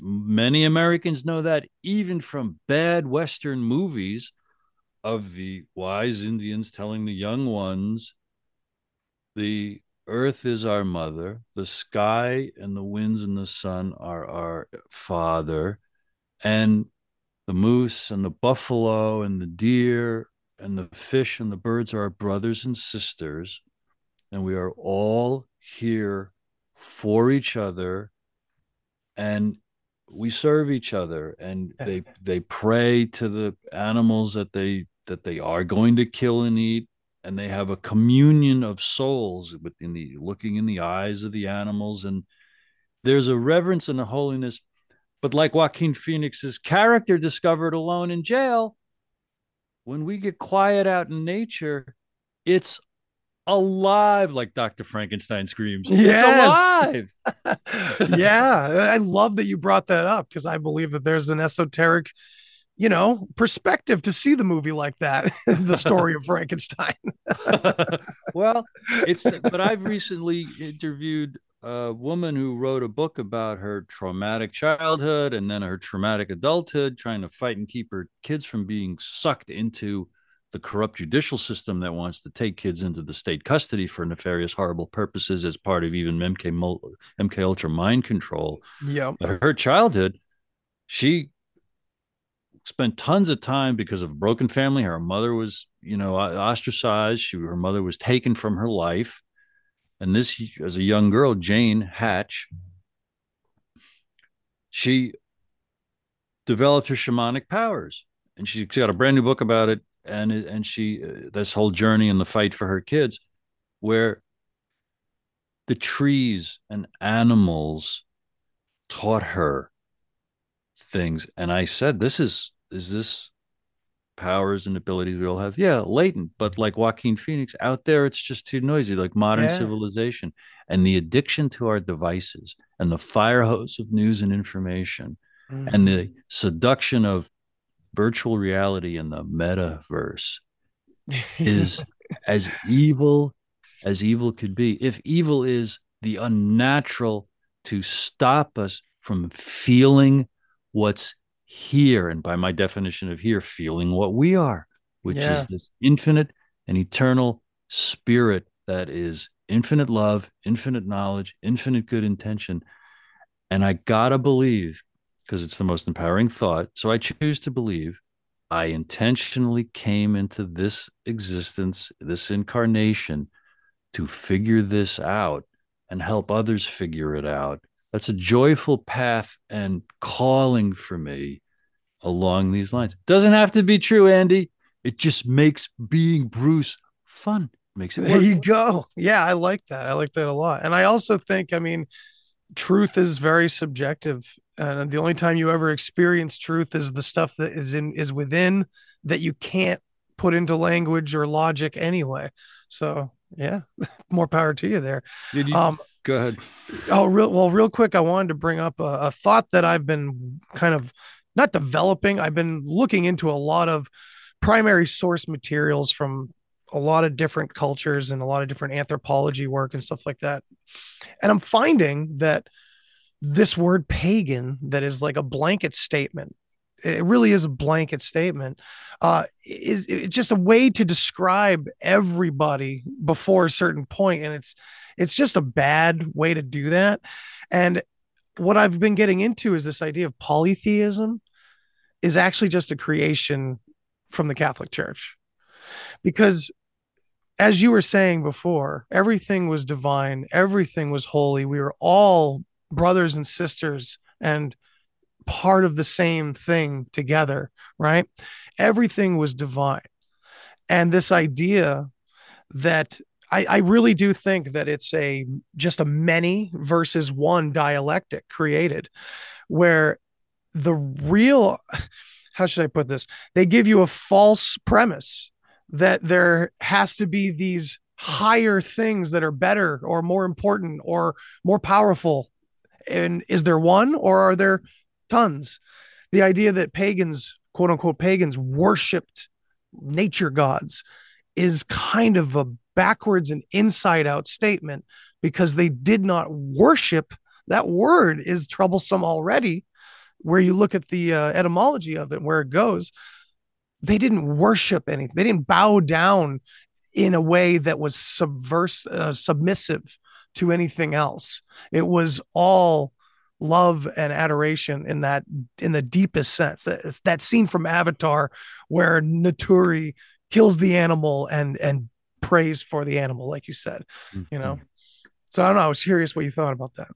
many Americans know that even from bad Western movies of the wise Indians telling the young ones, the earth is our mother, the sky and the winds and the sun are our father, and the moose and the buffalo and the deer and the fish and the birds are our brothers and sisters. And we are all here for each other, and we serve each other, and they pray to the animals that they are going to kill and eat, and they have a communion of souls within looking in the eyes of the animals. And there's a reverence and a holiness, but like Joaquin Phoenix's character discovered alone in jail, when we get quiet out in nature, it's alive, like Dr. Frankenstein screams. Yes. It's alive. Yeah. I love that you brought that up, because I believe that there's an esoteric, you know, perspective to see the movie like that. The story of Frankenstein. Well, it's, but I've recently interviewed a woman who wrote a book about her traumatic childhood and then her traumatic adulthood, trying to fight and keep her kids from being sucked into the corrupt judicial system that wants to take kids into the state custody for nefarious, horrible purposes as part of even MK Ultra mind control. Yeah. Her childhood, she spent tons of time because of a broken family. Her mother was, you know, ostracized. Her mother was taken from her life. And this, as a young girl, Jane Hatch, she developed her shamanic powers, and she got a brand new book about it. And she, this whole journey and the fight for her kids, where the trees and animals taught her things. And I said, is this powers and abilities we all have? Yeah, latent, but like Joaquin Phoenix, out there it's just too noisy, like modern civilization and the addiction to our devices and the fire hose of news and information and the seduction of virtual reality and the metaverse is as evil could be. If evil is the unnatural to stop us from feeling what's here, and by my definition of here, feeling what we are, which is this infinite and eternal spirit that is infinite love, infinite knowledge, infinite good intention. And I gotta believe, because it's the most empowering thought, so I choose to believe I intentionally came into this existence, this incarnation, to figure this out and help others figure it out. That's a joyful path and calling for me along these lines. Doesn't have to be true, Andy. It just makes being Bruce fun. Makes it. There you go. Yeah, I like that. I like that a lot. And I also think, I mean, truth is very subjective. And the only time you ever experience truth is the stuff that is within, that you can't put into language or logic anyway. So yeah, more power to you there. Go ahead. Oh, real quick, I wanted to bring up a thought that I've been kind of not developing. I've been looking into a lot of primary source materials from a lot of different cultures and a lot of different anthropology work and stuff like that. And I'm finding that this word pagan, that is like a blanket statement. It really is a blanket statement. It's just a way to describe everybody before a certain point. And it's just a bad way to do that. And what I've been getting into is this idea of polytheism is actually just a creation from the Catholic Church. Because as you were saying before, everything was divine. Everything was holy. We were all brothers and sisters and part of the same thing together, right? Everything was divine. And this idea that I really do think that it's just a many versus one dialectic created, where the real, how should I put this? They give you a false premise that there has to be these higher things that are better or more important or more powerful. And is there one, or are there tons? The idea that pagans, quote unquote, pagans worshipped nature gods is kind of a backwards and inside out statement, because they did not worship. That word is troublesome already, where you look at the etymology of it, where it goes. They didn't worship anything. They didn't bow down in a way that was submissive to anything else. It was all love and adoration in the deepest sense. It's that scene from Avatar where Naturi kills the animal and praise for the animal, like you said, you know. So I don't know, I was curious what you thought about that,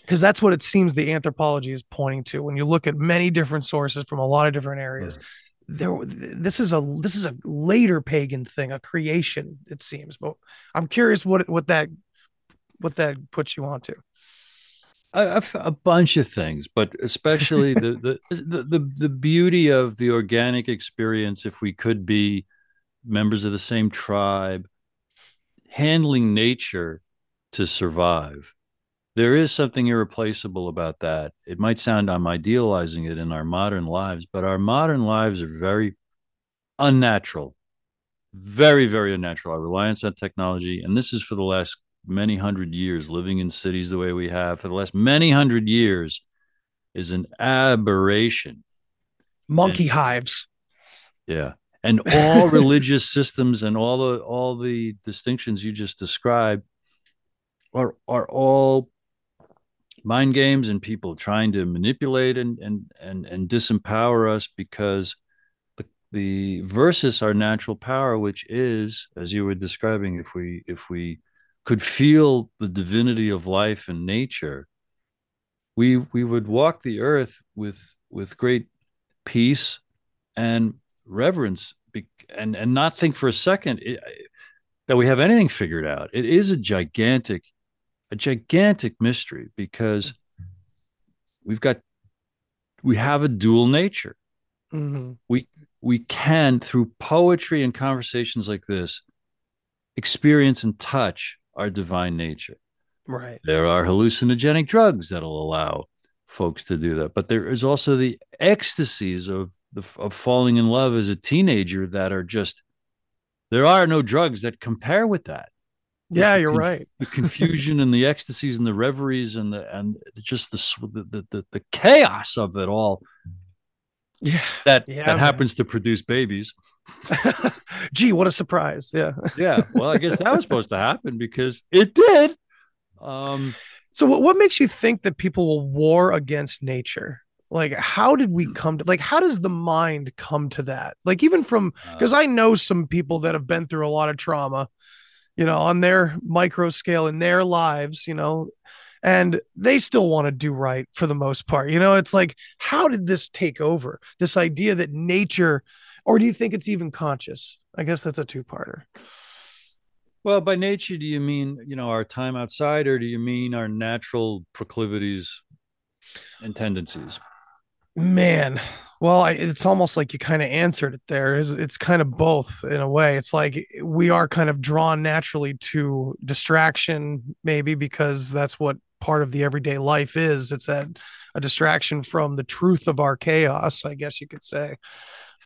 because that's what it seems the anthropology is pointing to when you look at many different sources from a lot of different areas. This is a later pagan thing, a creation, it seems. But I'm curious what that puts you onto. A bunch of things, but especially the beauty of the organic experience. If we could be members of the same tribe, handling nature to survive. There is something irreplaceable about that. It might sound I'm idealizing it in our modern lives, but our modern lives are very unnatural, very, very unnatural. Our reliance on technology, and this is for the last many hundred years, living in cities the way we have for the last many hundred years is an aberration. Monkey hives. Yeah. And all religious systems and all the distinctions you just described are all mind games and people trying to manipulate and disempower us, because the versus our natural power, which is, as you were describing, if we could feel the divinity of life and nature, we would walk the earth with great peace and reverence, and not think for a second that we have anything figured out. It is a gigantic mystery, because we have a dual nature. Mm-hmm. We can, through poetry and conversations like this, experience and touch our divine nature. Right. There are hallucinogenic drugs that'll allow folks to do that, but there is also the ecstasies of falling in love as a teenager that are just, there are no drugs that compare with that. Yeah, you're right. The confusion and the ecstasies and the reveries and just the chaos of it all. Yeah, that happens to produce babies. Gee, what a surprise! Yeah, yeah. Well, I guess that was supposed to happen because it did. So, what makes you think that people will war against nature? Like, how did we come to? Like, how does the mind come to that? Like, even from, because I know some people that have been through a lot of trauma, you know, on their micro scale in their lives, you know. And they still want to do right for the most part. You know, it's like, how did this take over? This idea that nature, or do you think it's even conscious? I guess that's a two-parter. Well, by nature, do you mean, you know, our time outside, or do you mean our natural proclivities and tendencies? Man, well, it's almost like you kind of answered it there. It's kind of both in a way. It's like we are kind of drawn naturally to distraction, maybe because that's what part of the everyday life is. It's a distraction from the truth of our chaos, I guess you could say.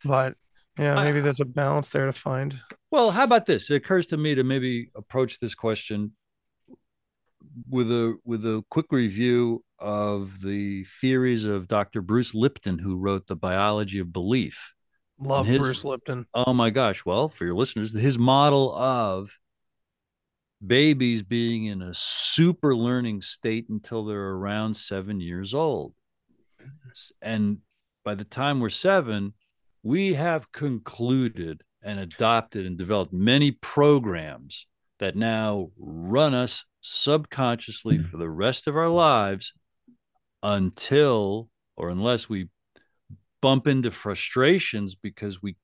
But yeah, maybe there's a balance there to find. Well, how about this? It occurs to me to maybe approach this question with a quick review of the theories of Dr. Bruce Lipton, who wrote The Biology of Belief. Love Bruce Lipton. Oh my gosh. Well, for your listeners, his model of babies being in a super learning state until they're around 7 years old. And by the time we're seven, we have concluded and adopted and developed many programs that now run us subconsciously for the rest of our lives, until or unless we bump into frustrations because we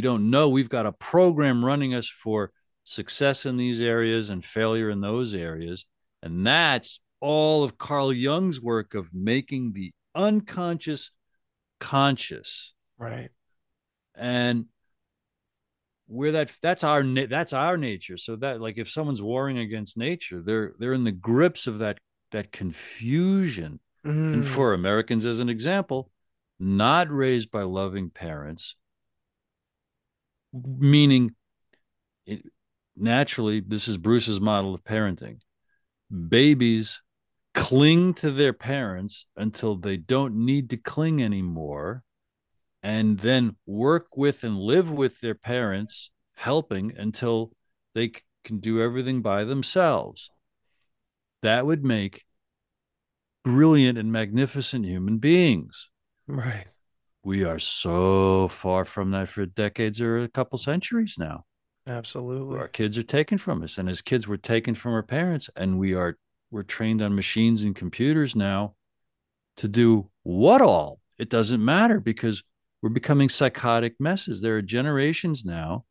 don't know, we've got a program running us for success in these areas and failure in those areas. And that's all of Carl Jung's work of making the unconscious conscious. Right. And where that's our nature. So that, like, if someone's warring against nature, they're in the grips of that confusion. Mm. And for Americans, as an example, not raised by loving parents, meaning naturally, this is Bruce's model of parenting. Babies cling to their parents until they don't need to cling anymore, and then work with and live with their parents, helping until they can do everything by themselves. That would make brilliant and magnificent human beings. Right. We are so far from that for decades or a couple centuries now. Absolutely. Our kids are taken from us, and as kids we're taken from our parents, and we're trained on machines and computers now to do what all? It doesn't matter, because we're becoming psychotic messes. There are generations now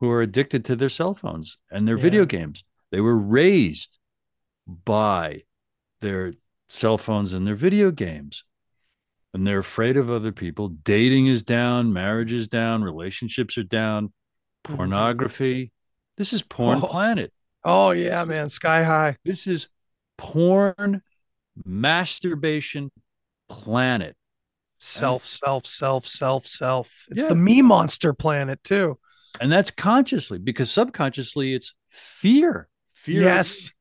who are addicted to their cell phones and their video games. They were raised by their cell phones and their video games. And they're afraid of other people. Dating is down. Marriage is down. Relationships are down. pornography. This is Porn Planet. Oh, yeah, man. Sky high. This is porn masturbation planet. Self. It's the me monster planet, too. And that's consciously, because subconsciously it's fear. Fear. Yes.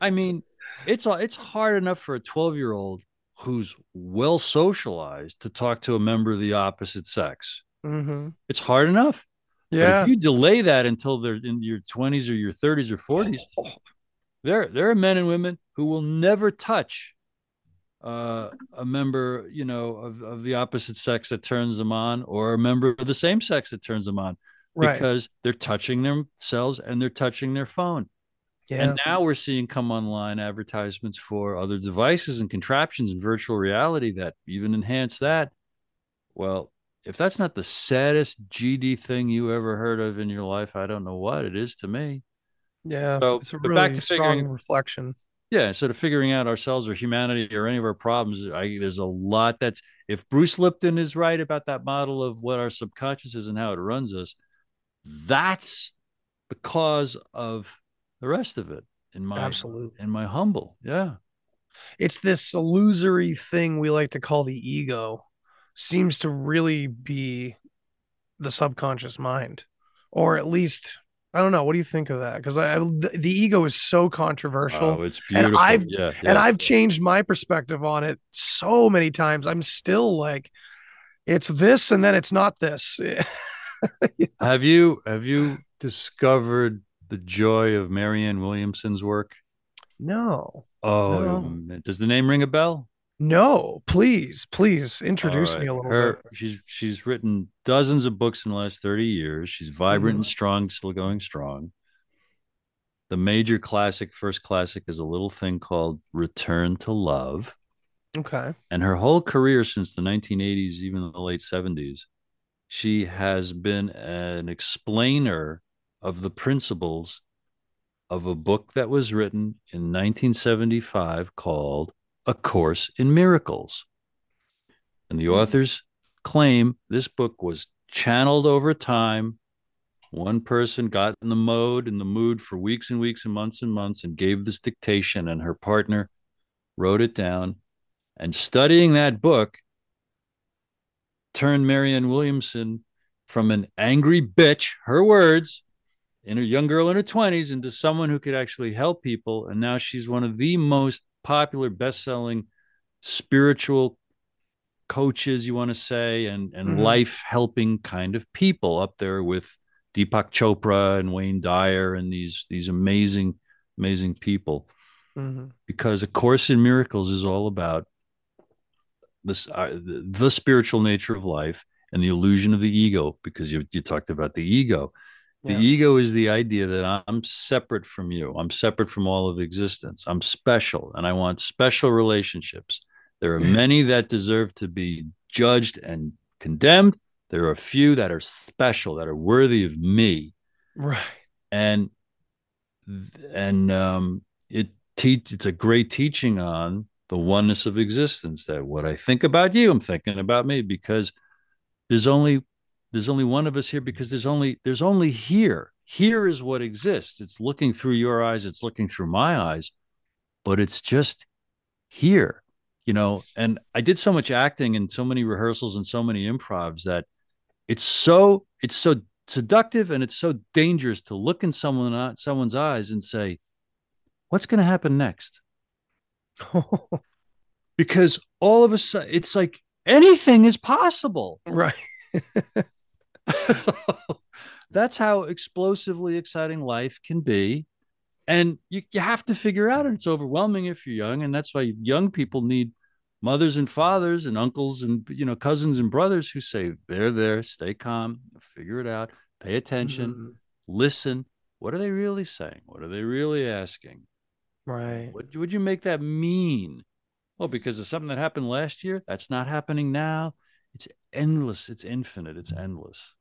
I mean, it's hard enough for a 12-year-old who's well socialized to talk to a member of the opposite sex. Mm-hmm. It's hard enough. Yeah. But if you delay that until they're in your 20s or your 30s or 40s, there are men and women who will never touch a member, you know, of the opposite sex that turns them on, or a member of the same sex that turns them on, because they're touching themselves and they're touching their phone. Yeah. And now we're seeing come online advertisements for other devices and contraptions and virtual reality that even enhance that. Well, if that's not the saddest GD thing you ever heard of in your life, I don't know what it is to me. Yeah. So it's a really back to figuring, reflection. Yeah. Instead of figuring out ourselves or humanity or any of our problems, there's a lot that's, if Bruce Lipton is right about that model of what our subconscious is and how it runs us, that's the cause of the rest of it, in my humble. Yeah. It's this illusory thing we like to call the ego. Seems to really be the subconscious mind, or at least, I don't know. What do you think of that? Because the ego is so controversial. Oh, it's beautiful. And I've changed my perspective on it so many times. I'm still like, it's this, and then it's not this. Have you discovered the joy of Marianne Williamson's work? No. Oh, no. Does the name ring a bell? No, please introduce me a little bit. She's written dozens of books in the last 30 years. She's vibrant and strong, still going strong. The major classic, first classic, is a little thing called Return to Love. Okay. And her whole career since the 1980s, even the late 70s, she has been an explainer of the principles of a book that was written in 1975 called A Course in Miracles. And the authors claim this book was channeled over time. One person got in the mode and the mood for weeks and weeks and months and gave this dictation, and her partner wrote it down. And studying that book turned Marianne Williamson from an angry bitch, her words, in a young girl in her 20s, into someone who could actually help people. And now she's one of the most popular, best-selling spiritual coaches, you want to say, and life-helping kind of people, up there with Deepak Chopra and Wayne Dyer and these amazing, amazing people. Mm-hmm. Because A Course in Miracles is all about this, the spiritual nature of life and the illusion of the ego, because you talked about the ego. The ego is the idea that I'm separate from you. I'm separate from all of existence. I'm special, and I want special relationships. There are many that deserve to be judged and condemned. There are a few that are special, that are worthy of me. Right. And it's a great teaching on the oneness of existence, that what I think about you, I'm thinking about me, because there's only one of us here, because there's only here. Here is what exists. It's looking through your eyes. It's looking through my eyes, but it's just here, you know. And I did so much acting and so many rehearsals and so many improvs that it's so seductive, and it's so dangerous to look in someone's eyes and say, what's going to happen next? Because all of a sudden it's like anything is possible. Right. That's how explosively exciting life can be, and you have to figure out it. It's overwhelming if you're young, and that's why young people need mothers and fathers and uncles and, you know, cousins and brothers who say, there, stay calm, figure it out, pay attention, listen. What are they really saying? What are they really asking? Right. What would you make that mean? Well, because of something that happened last year, that's not happening now. It's endless. It's infinite. It's endless.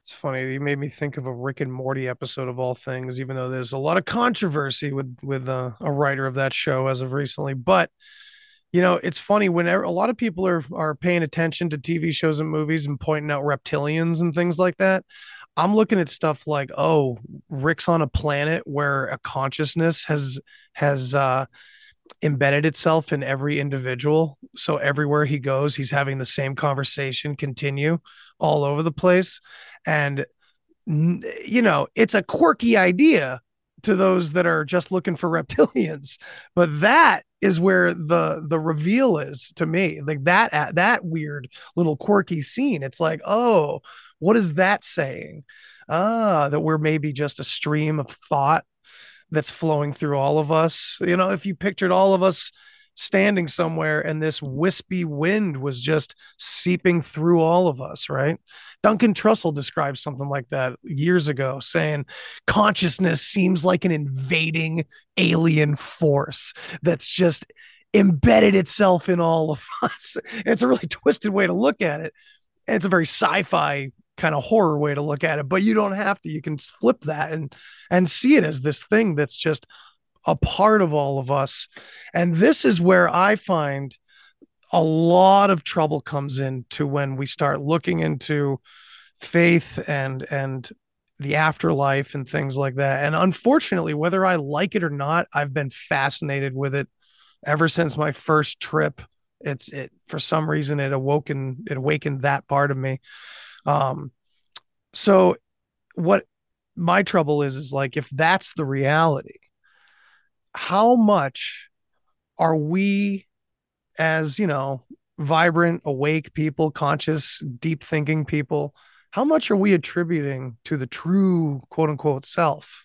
It's funny. You made me think of a Rick and Morty episode of all things, even though there's a lot of controversy with a writer of that show as of recently. But, you know, it's funny, whenever a lot of people are paying attention to TV shows and movies and pointing out reptilians and things like that, I'm looking at stuff like, oh, Rick's on a planet where a consciousness has embedded itself in every individual. So everywhere he goes, he's having the same conversation continue all over the place. And, you know, it's a quirky idea to those that are just looking for reptilians. But that is where the reveal is to me, like that weird little quirky scene. It's like, oh, what is that saying? That we're maybe just a stream of thought that's flowing through all of us. You know, if you pictured all of us standing somewhere and this wispy wind was just seeping through all of us, right? Duncan Trussell described something like that years ago, saying consciousness seems like an invading alien force that's just embedded itself in all of us. And it's a really twisted way to look at it. And it's a very sci-fi kind of horror way to look at it, but you don't have to. You can flip that and see it as this thing that's just a part of all of us. And this is where I find a lot of trouble comes into when we start looking into faith and the afterlife and things like that. And unfortunately, whether I like it or not, I've been fascinated with it ever since my first trip. For some reason, it awakened that part of me. So what my trouble is like, if that's the reality, how much are we, as, you know, vibrant, awake people, conscious, deep thinking people, how much are we attributing to the true quote unquote self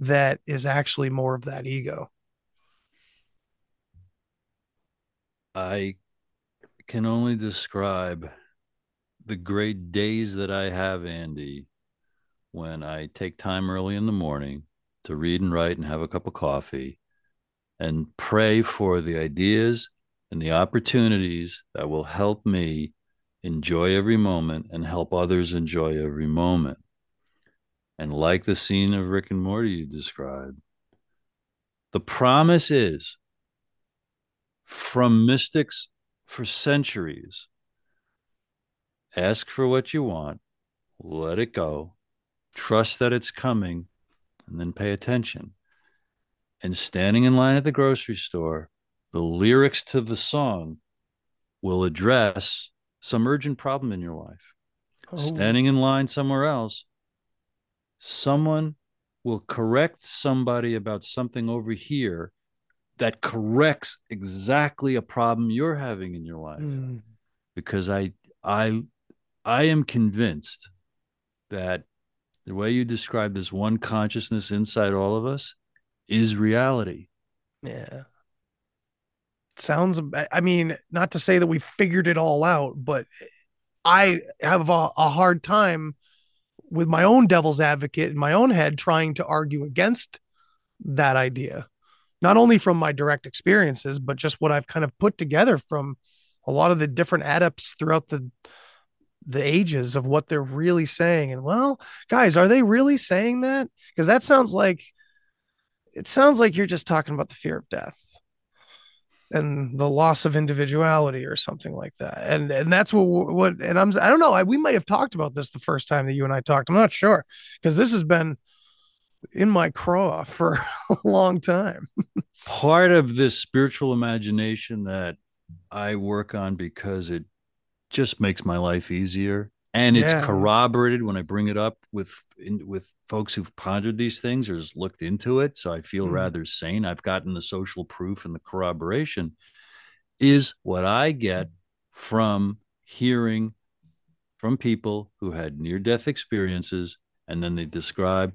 that is actually more of that ego? I can only describe the great days that I have, Andy, when I take time early in the morning to read and write and have a cup of coffee and pray for the ideas and the opportunities that will help me enjoy every moment and help others enjoy every moment. And like the scene of Rick and Morty you described, the promise is from mystics for centuries, ask for what you want, let it go, trust that it's coming, and then pay attention. And standing in line at the grocery store, the lyrics to the song will address some urgent problem in your life. Oh. Standing in line somewhere else, someone will correct somebody about something over here that corrects exactly a problem you're having in your life. Mm. Because I am convinced that the way you describe this one consciousness inside all of us is reality. Yeah. Sounds, I mean, not to say that we figured it all out, but I have a hard time with my own devil's advocate in my own head trying to argue against that idea, not only from my direct experiences, but just what I've kind of put together from a lot of the different adepts throughout the ages of what they're really saying. And, well, guys, are they really saying that? Because that sounds like, it sounds like you're just talking about the fear of death and the loss of individuality or something like that. And that's what, and I don't know, we might've talked about this the first time that you and I talked, I'm not sure. Because this has been in my craw for a long time. Part of this spiritual imagination that I work on, because it just makes my life easier, and it's corroborated when I bring it up with folks who've pondered these things or just looked into it. So I feel rather sane. I've gotten the social proof, and the corroboration is what I get from hearing from people who had near-death experiences, and then they describe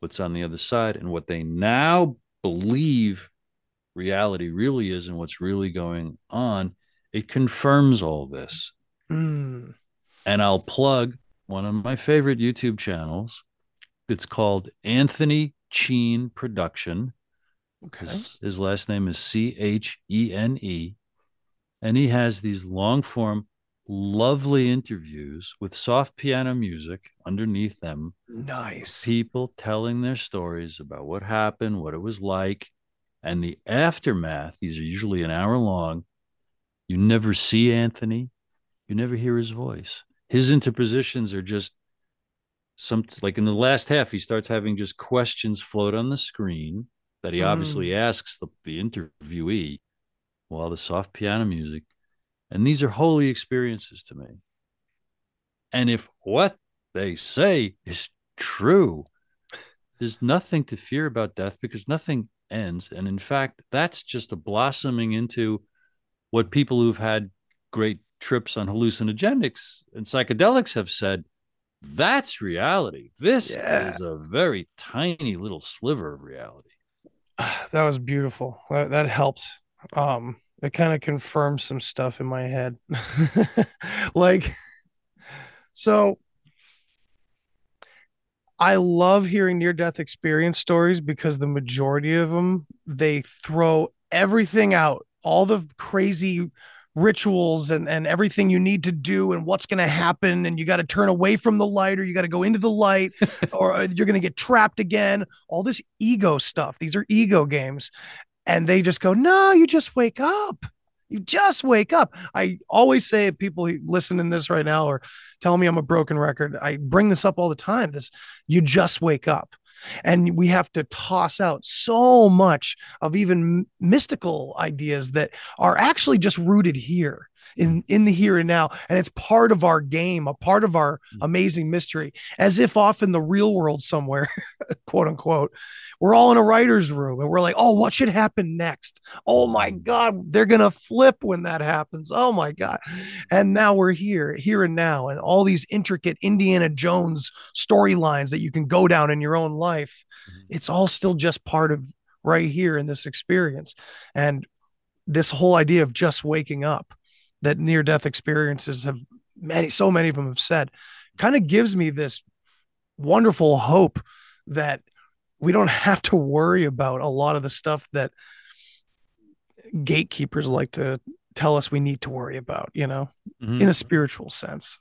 what's on the other side and what they now believe reality really is and what's really going on. It confirms all this. Mm. And I'll plug one of my favorite YouTube channels. It's called Anthony Chene Production. Okay. His last name is Chene. And he has these long form, lovely interviews with soft piano music underneath them. Nice. People telling their stories about what happened, what it was like, and the aftermath. These are usually an hour long. You never see Anthony. You never hear his voice. His interpositions are just some, like in the last half, he starts having just questions float on the screen that he obviously asks the interviewee while the soft piano music. And these are holy experiences to me. And if what they say is true, there's nothing to fear about death because nothing ends. And in fact, that's just a blossoming into what people who've had great trips on hallucinogenics and psychedelics have said. That's reality. This is a very tiny little sliver of reality. That was beautiful. That helped. It kind of confirmed some stuff in my head. So I love hearing near-death experience stories because the majority of them, they throw everything out, all the crazy rituals and everything you need to do and what's going to happen. And you got to turn away from the light or you got to go into the light or you're going to get trapped again. All this ego stuff. These are ego games. And they just go, no, you just wake up. You just wake up. I always say, if people listening to this right now or tell me I'm a broken record, I bring this up all the time. This, you just wake up. And we have to toss out so much of even mystical ideas that are actually just rooted here in the here and now. And it's part of our game, a part of our amazing mystery, as if off in the real world somewhere, quote unquote, we're all in a writer's room and we're like, oh, what should happen next? Oh my God, they're going to flip when that happens. Oh my God. And now we're here and now, and all these intricate Indiana Jones storylines that you can go down in your own life. It's all still just part of right here in this experience. And this whole idea of just waking up, that near-death experiences have so many of them have said, kind of gives me this wonderful hope that we don't have to worry about a lot of the stuff that gatekeepers like to tell us we need to worry about, you know, in a spiritual sense.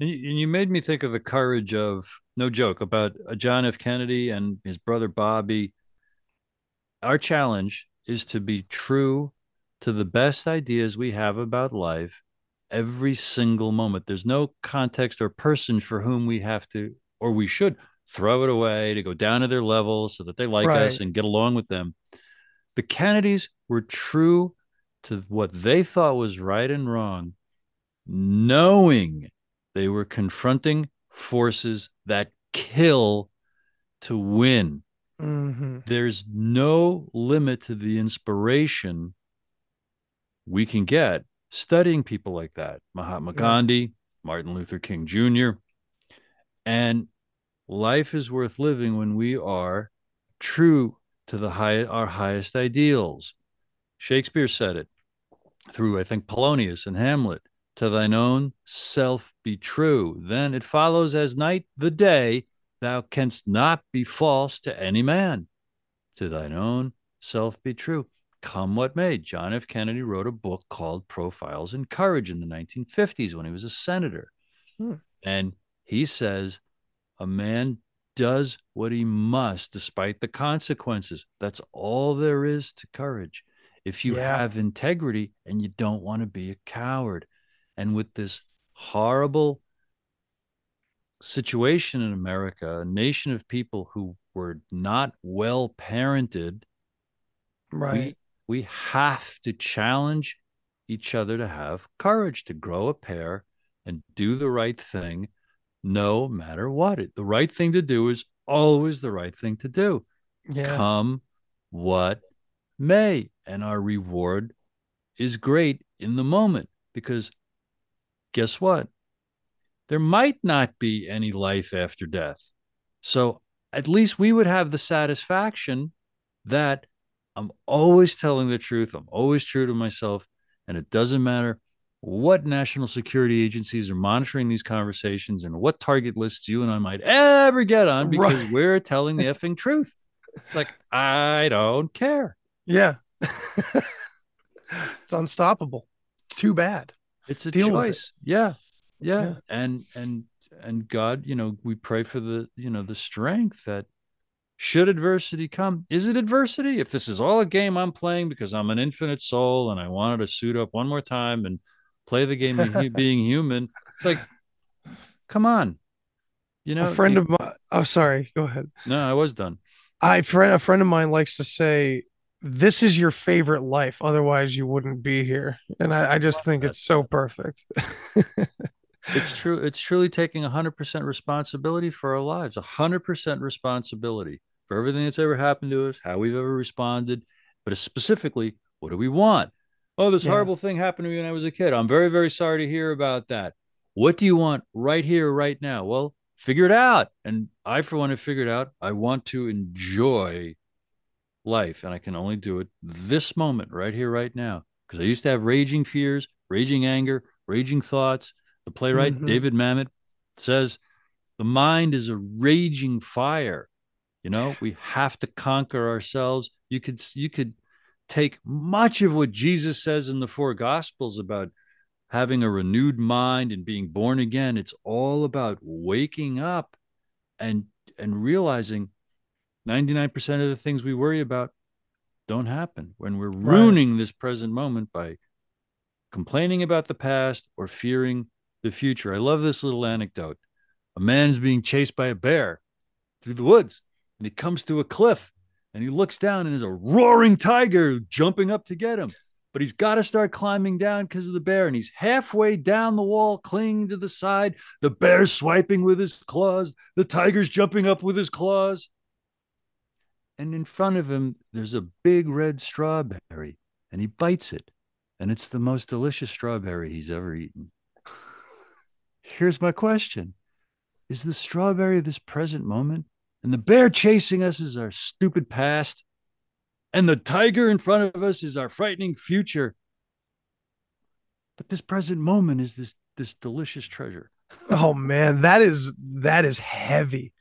And you made me think of the courage of, no joke, about John F. Kennedy and his brother Bobby. Our challenge is to be true to the best ideas we have about life every single moment. There's no context or person for whom we have to, or we should throw it away to go down to their level so that they like us and get along with them. The Kennedys were true to what they thought was right and wrong, knowing they were confronting forces that kill to win. There's no limit to the inspiration we can get studying people like that, Mahatma Gandhi, Martin Luther King Jr. And life is worth living when we are true to our highest ideals. Shakespeare said it through, I think, Polonius and Hamlet, to thine own self be true. Then it follows as night the day, thou canst not be false to any man. To thine own self be true. Come what may. John F. Kennedy wrote a book called Profiles in Courage in the 1950s when he was a senator. And he says, a man does what he must despite the consequences. That's all there is to courage. If you have integrity and you don't want to be a coward. And with this horrible situation in America, a nation of people who were not well parented, we have to challenge each other to have courage, to grow a pair and do the right thing no matter what. The right thing to do is always the right thing to do. Come what may. And our reward is great in the moment because guess what? There might not be any life after death. So at least we would have the satisfaction that I'm always telling the truth. I'm always true to myself. And it doesn't matter what national security agencies are monitoring these conversations and what target lists you and I might ever get on because we're telling the effing truth. It's like, I don't care. Yeah. It's unstoppable. Too bad. It's a choice. Yeah. And God, you know, we pray for the, you know, the strength that, should adversity come? Is it adversity? If this is all a game I'm playing because I'm an infinite soul and I wanted to suit up one more time and play the game of being human, it's like, come on. You know, a friend of mine. Oh, sorry. Go ahead. No, I was done. A friend of mine likes to say, "This is your favorite life. Otherwise, you wouldn't be here." And I just think it's so perfect. It's true. It's truly taking 100% responsibility for our lives, 100% responsibility for everything that's ever happened to us, how we've ever responded, but specifically, what do we want? Oh, this horrible thing happened to me when I was a kid. I'm very, very sorry to hear about that. What do you want right here, right now? Well, figure it out. And I, for one, have figured out I want to enjoy life, and I can only do it this moment, right here, right now. Because I used to have raging fears, raging anger, raging thoughts. The playwright, David Mamet, says the mind is a raging fire. You know, we have to conquer ourselves. You could take much of what Jesus says in the four Gospels about having a renewed mind and being born again. It's all about waking up and realizing 99% of the things we worry about don't happen when we're ruining this present moment by complaining about the past or fearing the future. I love this little anecdote. A man's being chased by a bear through the woods, and he comes to a cliff, and he looks down, and there's a roaring tiger jumping up to get him. But he's got to start climbing down because of the bear, and he's halfway down the wall, clinging to the side. The bear's swiping with his claws. The tiger's jumping up with his claws. And in front of him, there's a big red strawberry, and he bites it, and it's the most delicious strawberry he's ever eaten. Here's my question. Is the strawberry this present moment? And the bear chasing us is our stupid past. And the tiger in front of us is our frightening future. But this present moment is this delicious treasure. Oh, man, that is heavy.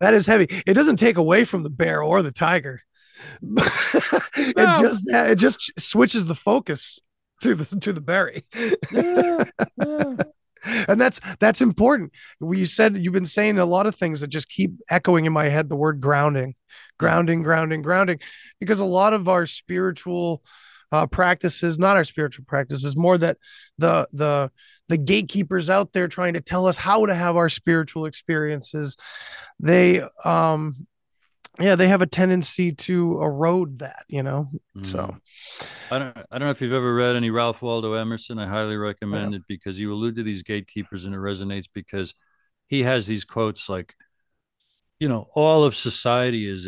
That is heavy. It doesn't take away from the bear or the tiger. It just switches the focus to the berry. Yeah. And that's important. You've been saying a lot of things that just keep echoing in my head, the word grounding, because a lot of our spiritual practices, not our spiritual practices, more that the gatekeepers out there trying to tell us how to have our spiritual experiences, they have a tendency to erode that, you know. So I don't know if you've ever read any Ralph Waldo Emerson. I highly recommend it, because you allude to these gatekeepers and it resonates, because he has these quotes like, you know, all of society is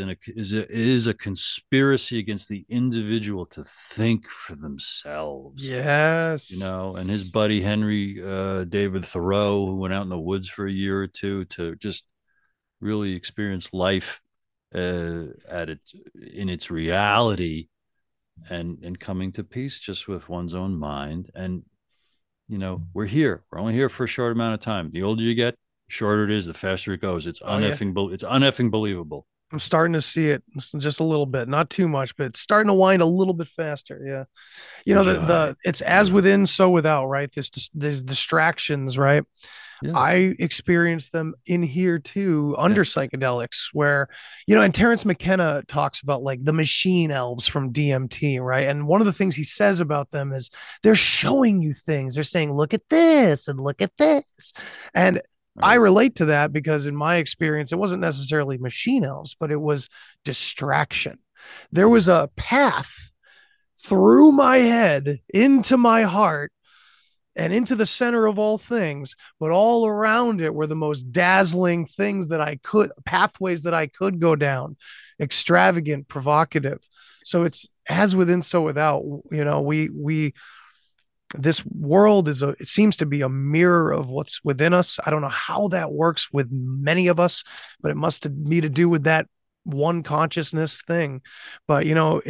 a conspiracy against the individual to think for themselves. Yes. You know, and his buddy Henry David Thoreau, who went out in the woods for a year or two to just really experience life in its reality, and coming to peace just with one's own mind. And, you know, we're only here for a short amount of time. The older you get, the shorter it is, the faster it goes. It's uneffing believable. I'm starting to see it just a little bit, not too much, but it's starting to wind a little bit faster. Yeah. You know, it's as within, so without, right? These distractions, right? Yeah. I experienced them in here too, under psychedelics, where, you know, and Terrence McKenna talks about like the machine elves from DMT, right? And one of the things he says about them is they're showing you things. They're saying, look at this and look at this. And I relate to that, because in my experience, it wasn't necessarily machine elves, but it was distraction. There was a path through my head into my heart and into the center of all things, but all around it were the most dazzling things that I could, pathways that I could go down, extravagant, provocative. So it's as within, so without. You know, we this world it seems to be a mirror of what's within us. I don't know how that works with many of us, but it must be to do with that one consciousness thing. But, you know,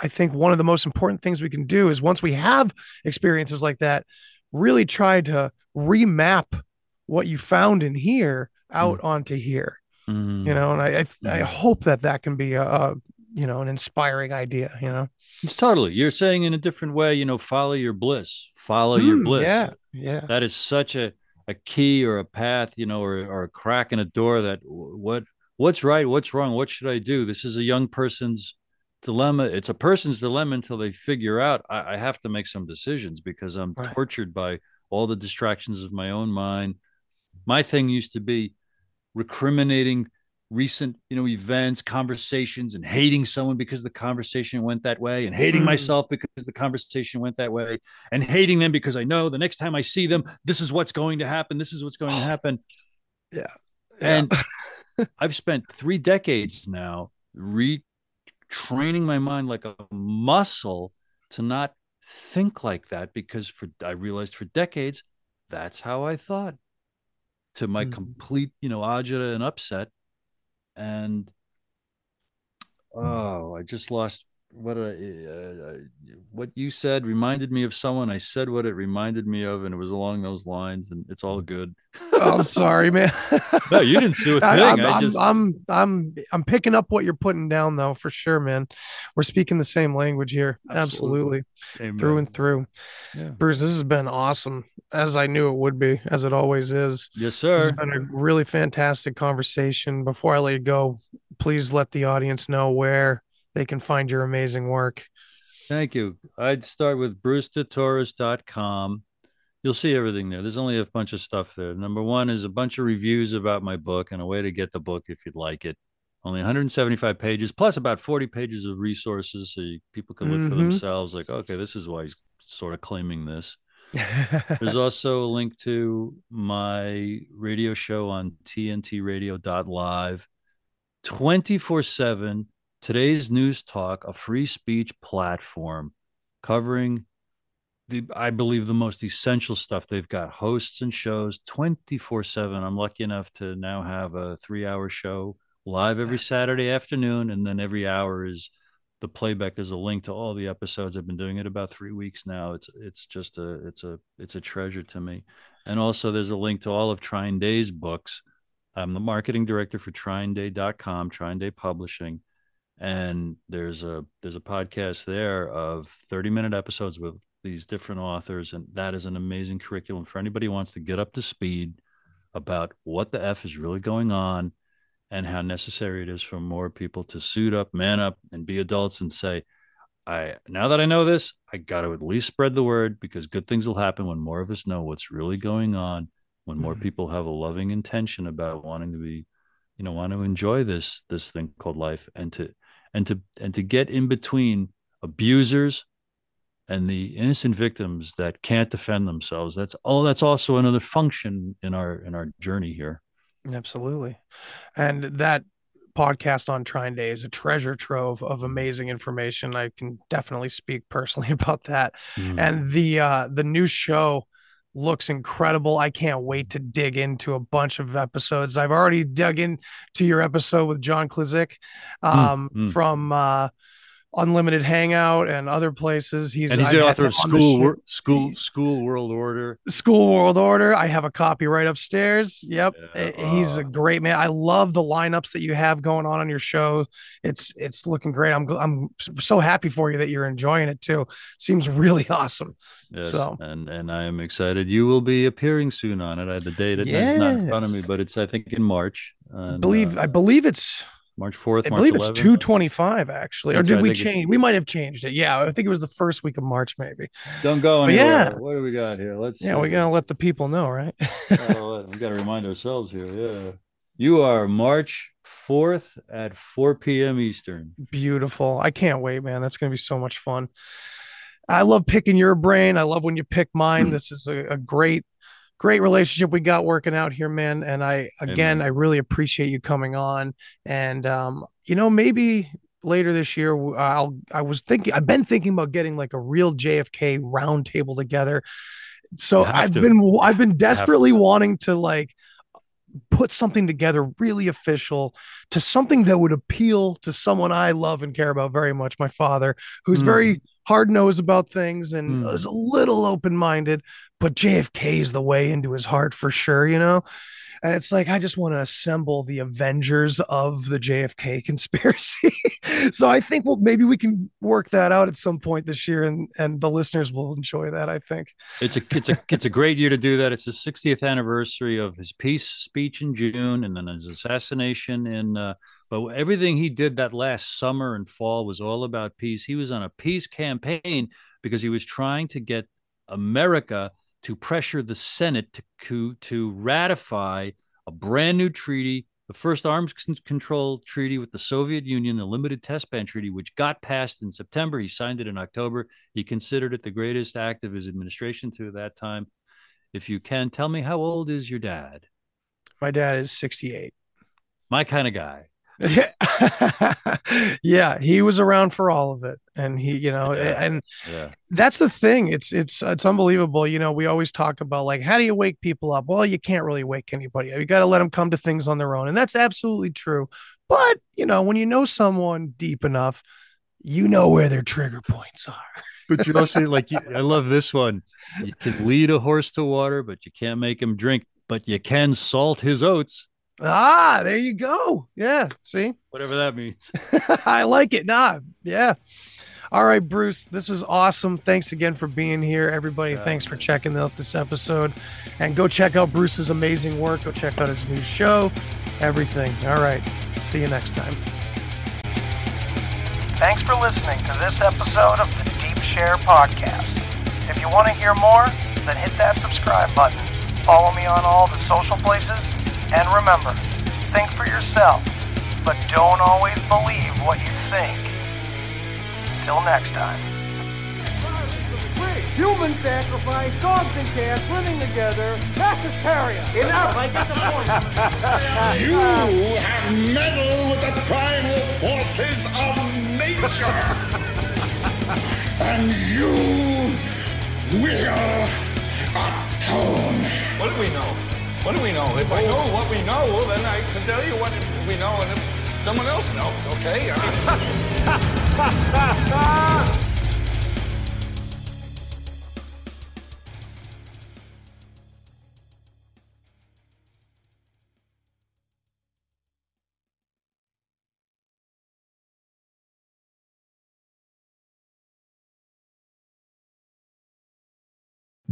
I think one of the most important things we can do is, once we have experiences like that, really try to remap what you found in here out onto here, you know, and I hope that can be an inspiring idea, you know. It's totally, you're saying in a different way, you know, follow your bliss. Yeah. Yeah. That is such a key or a path, you know, or a crack in a door that what's right, what's wrong, what should I do? This is a young person's dilemma. It's a person's dilemma until they figure out, I have to make some decisions, because I'm tortured by all the distractions of my own mind. My thing used to be, recriminating recent, events, conversations, and hating someone because the conversation went that way, and hating myself because the conversation went that way, and hating them because I know the next time I see them, this is what's going to happen. This is what's going to happen. Yeah. And I've spent 3 decades now retraining my mind like a muscle to not think like that, because I realized for decades, that's how I thought, to my complete, agita and upset. And I just lost what you said reminded me of someone. I said what it reminded me of, and it was along those lines. And it's all good. Oh, I'm sorry, man. No, you didn't do a thing. I'm picking up what you're putting down, though, for sure, man. We're speaking the same language here, absolutely. Through and through. Yeah. Bruce, this has been awesome, as I knew it would be, as it always is. Yes, sir. It's been a really fantastic conversation. Before I let you go, please let the audience know where they can find your amazing work. Thank you. I'd start with brucedetorres.com. You'll see everything there. There's only a bunch of stuff there. Number one is a bunch of reviews about my book and a way to get the book if you'd like it. Only 175 pages, plus about 40 pages of resources, so people can look for themselves, like, okay, this is why he's sort of claiming this. There's also a link to my radio show on tntradio.live, 24/7. Today's News Talk, a free speech platform covering I believe, the most essential stuff. They've got hosts and shows 24/7. I'm lucky enough to now have a 3-hour show live every Saturday afternoon. And then every hour is the playback. There's a link to all the episodes. I've been doing it about 3 weeks now. It's just a treasure to me. And also there's a link to all of Trine Day's books. I'm the marketing director for TrineDay.com, Trine Day Publishing. And there's a podcast there of 30-minute episodes with these different authors, and that is an amazing curriculum for anybody who wants to get up to speed about what the F is really going on and how necessary it is for more people to suit up, man up, and be adults and say, now that I know this, I got to at least spread the word, because good things will happen when more of us know what's really going on, when more people have a loving intention about wanting to be, want to enjoy this thing called life, and to get in between abusers and the innocent victims that can't defend themselves. That's also another function in our journey here. Absolutely. And that podcast on Trine Day is a treasure trove of amazing information. I can definitely speak personally about that. And the new show looks incredible. I can't wait to dig into a bunch of episodes. I've already dug into your episode with John Klizik from Unlimited Hangout and other places. He's the author of School World Order. School World Order. I have a copy right upstairs. Yep. Yeah. He's a great man. I love the lineups that you have going on your show. It's looking great. I'm so happy for you that you're enjoying it too. Seems really awesome. Yes, so and I am excited. You will be appearing soon on it. I had a date that's not in front of me, but it's, I think, in March. And, I believe it's March 4th, March 11th. I believe it's 225, actually. That's, or did we change? We might have changed it. Yeah, I think it was the first week of March, maybe. Don't go anywhere. Yeah. What do we got here? We're going to let the people know, right? We've got to remind ourselves here. Yeah. You are March 4th at 4 p.m. Eastern. Beautiful. I can't wait, man. That's going to be so much fun. I love picking your brain. I love when you pick mine. This is a great relationship we got working out here, man. And I really appreciate you coming on. And, maybe later this year, I've been thinking about getting like a real JFK roundtable together. So I've been desperately wanting to like put something together really official, to something that would appeal to someone I love and care about very much. My father, who's very hard-nosed about things and is a little open-minded, but JFK is the way into his heart for sure, And it's like, I just want to assemble the Avengers of the JFK conspiracy. So I think maybe we can work that out at some point this year, and the listeners will enjoy that, I think. It's a great year to do that. It's the 60th anniversary of his peace speech in June, and then his assassination but everything he did that last summer and fall was all about peace. He was on a peace campaign because he was trying to get America to pressure the Senate to ratify a brand new treaty, the first arms control treaty with the Soviet Union, the limited test ban treaty, which got passed in September. He signed it in October. He considered it the greatest act of his administration through that time. If you can, tell me, how old is your dad? My dad is 68. My kind of guy. Yeah, he was around for all of it, and he, you know, that's the thing. It's unbelievable. You know, we always talk about, like, how do you wake people up? Well, you can't really wake anybody up. You got to let them come to things on their own, and that's absolutely true. But you know, when you know someone deep enough, you know where their trigger points are. But you also, like, I love this one. You can lead a horse to water, but you can't make him drink. But you can salt his oats. Ah, there you go. Yeah, see? Whatever that means. I like it. Nah, yeah. All right, Bruce, this was awesome. Thanks again for being here, everybody. Thanks for checking out this episode. And go check out Bruce's amazing work. Go check out his new show, everything. All right, see you next time. Thanks for listening to this episode of the Deep Share Podcast. If you want to hear more, then hit that subscribe button. Follow me on all the social places. And remember, think for yourself, but don't always believe what you think. Till next time. Human sacrifice, dogs and cats living together, that's hysteria. Enough, I get the point. You have meddled with the primal forces of nature. And you will atone. What do we know? What do we know? If I know what we know, well, then I can tell you what we know, and if someone else knows, okay? I mean...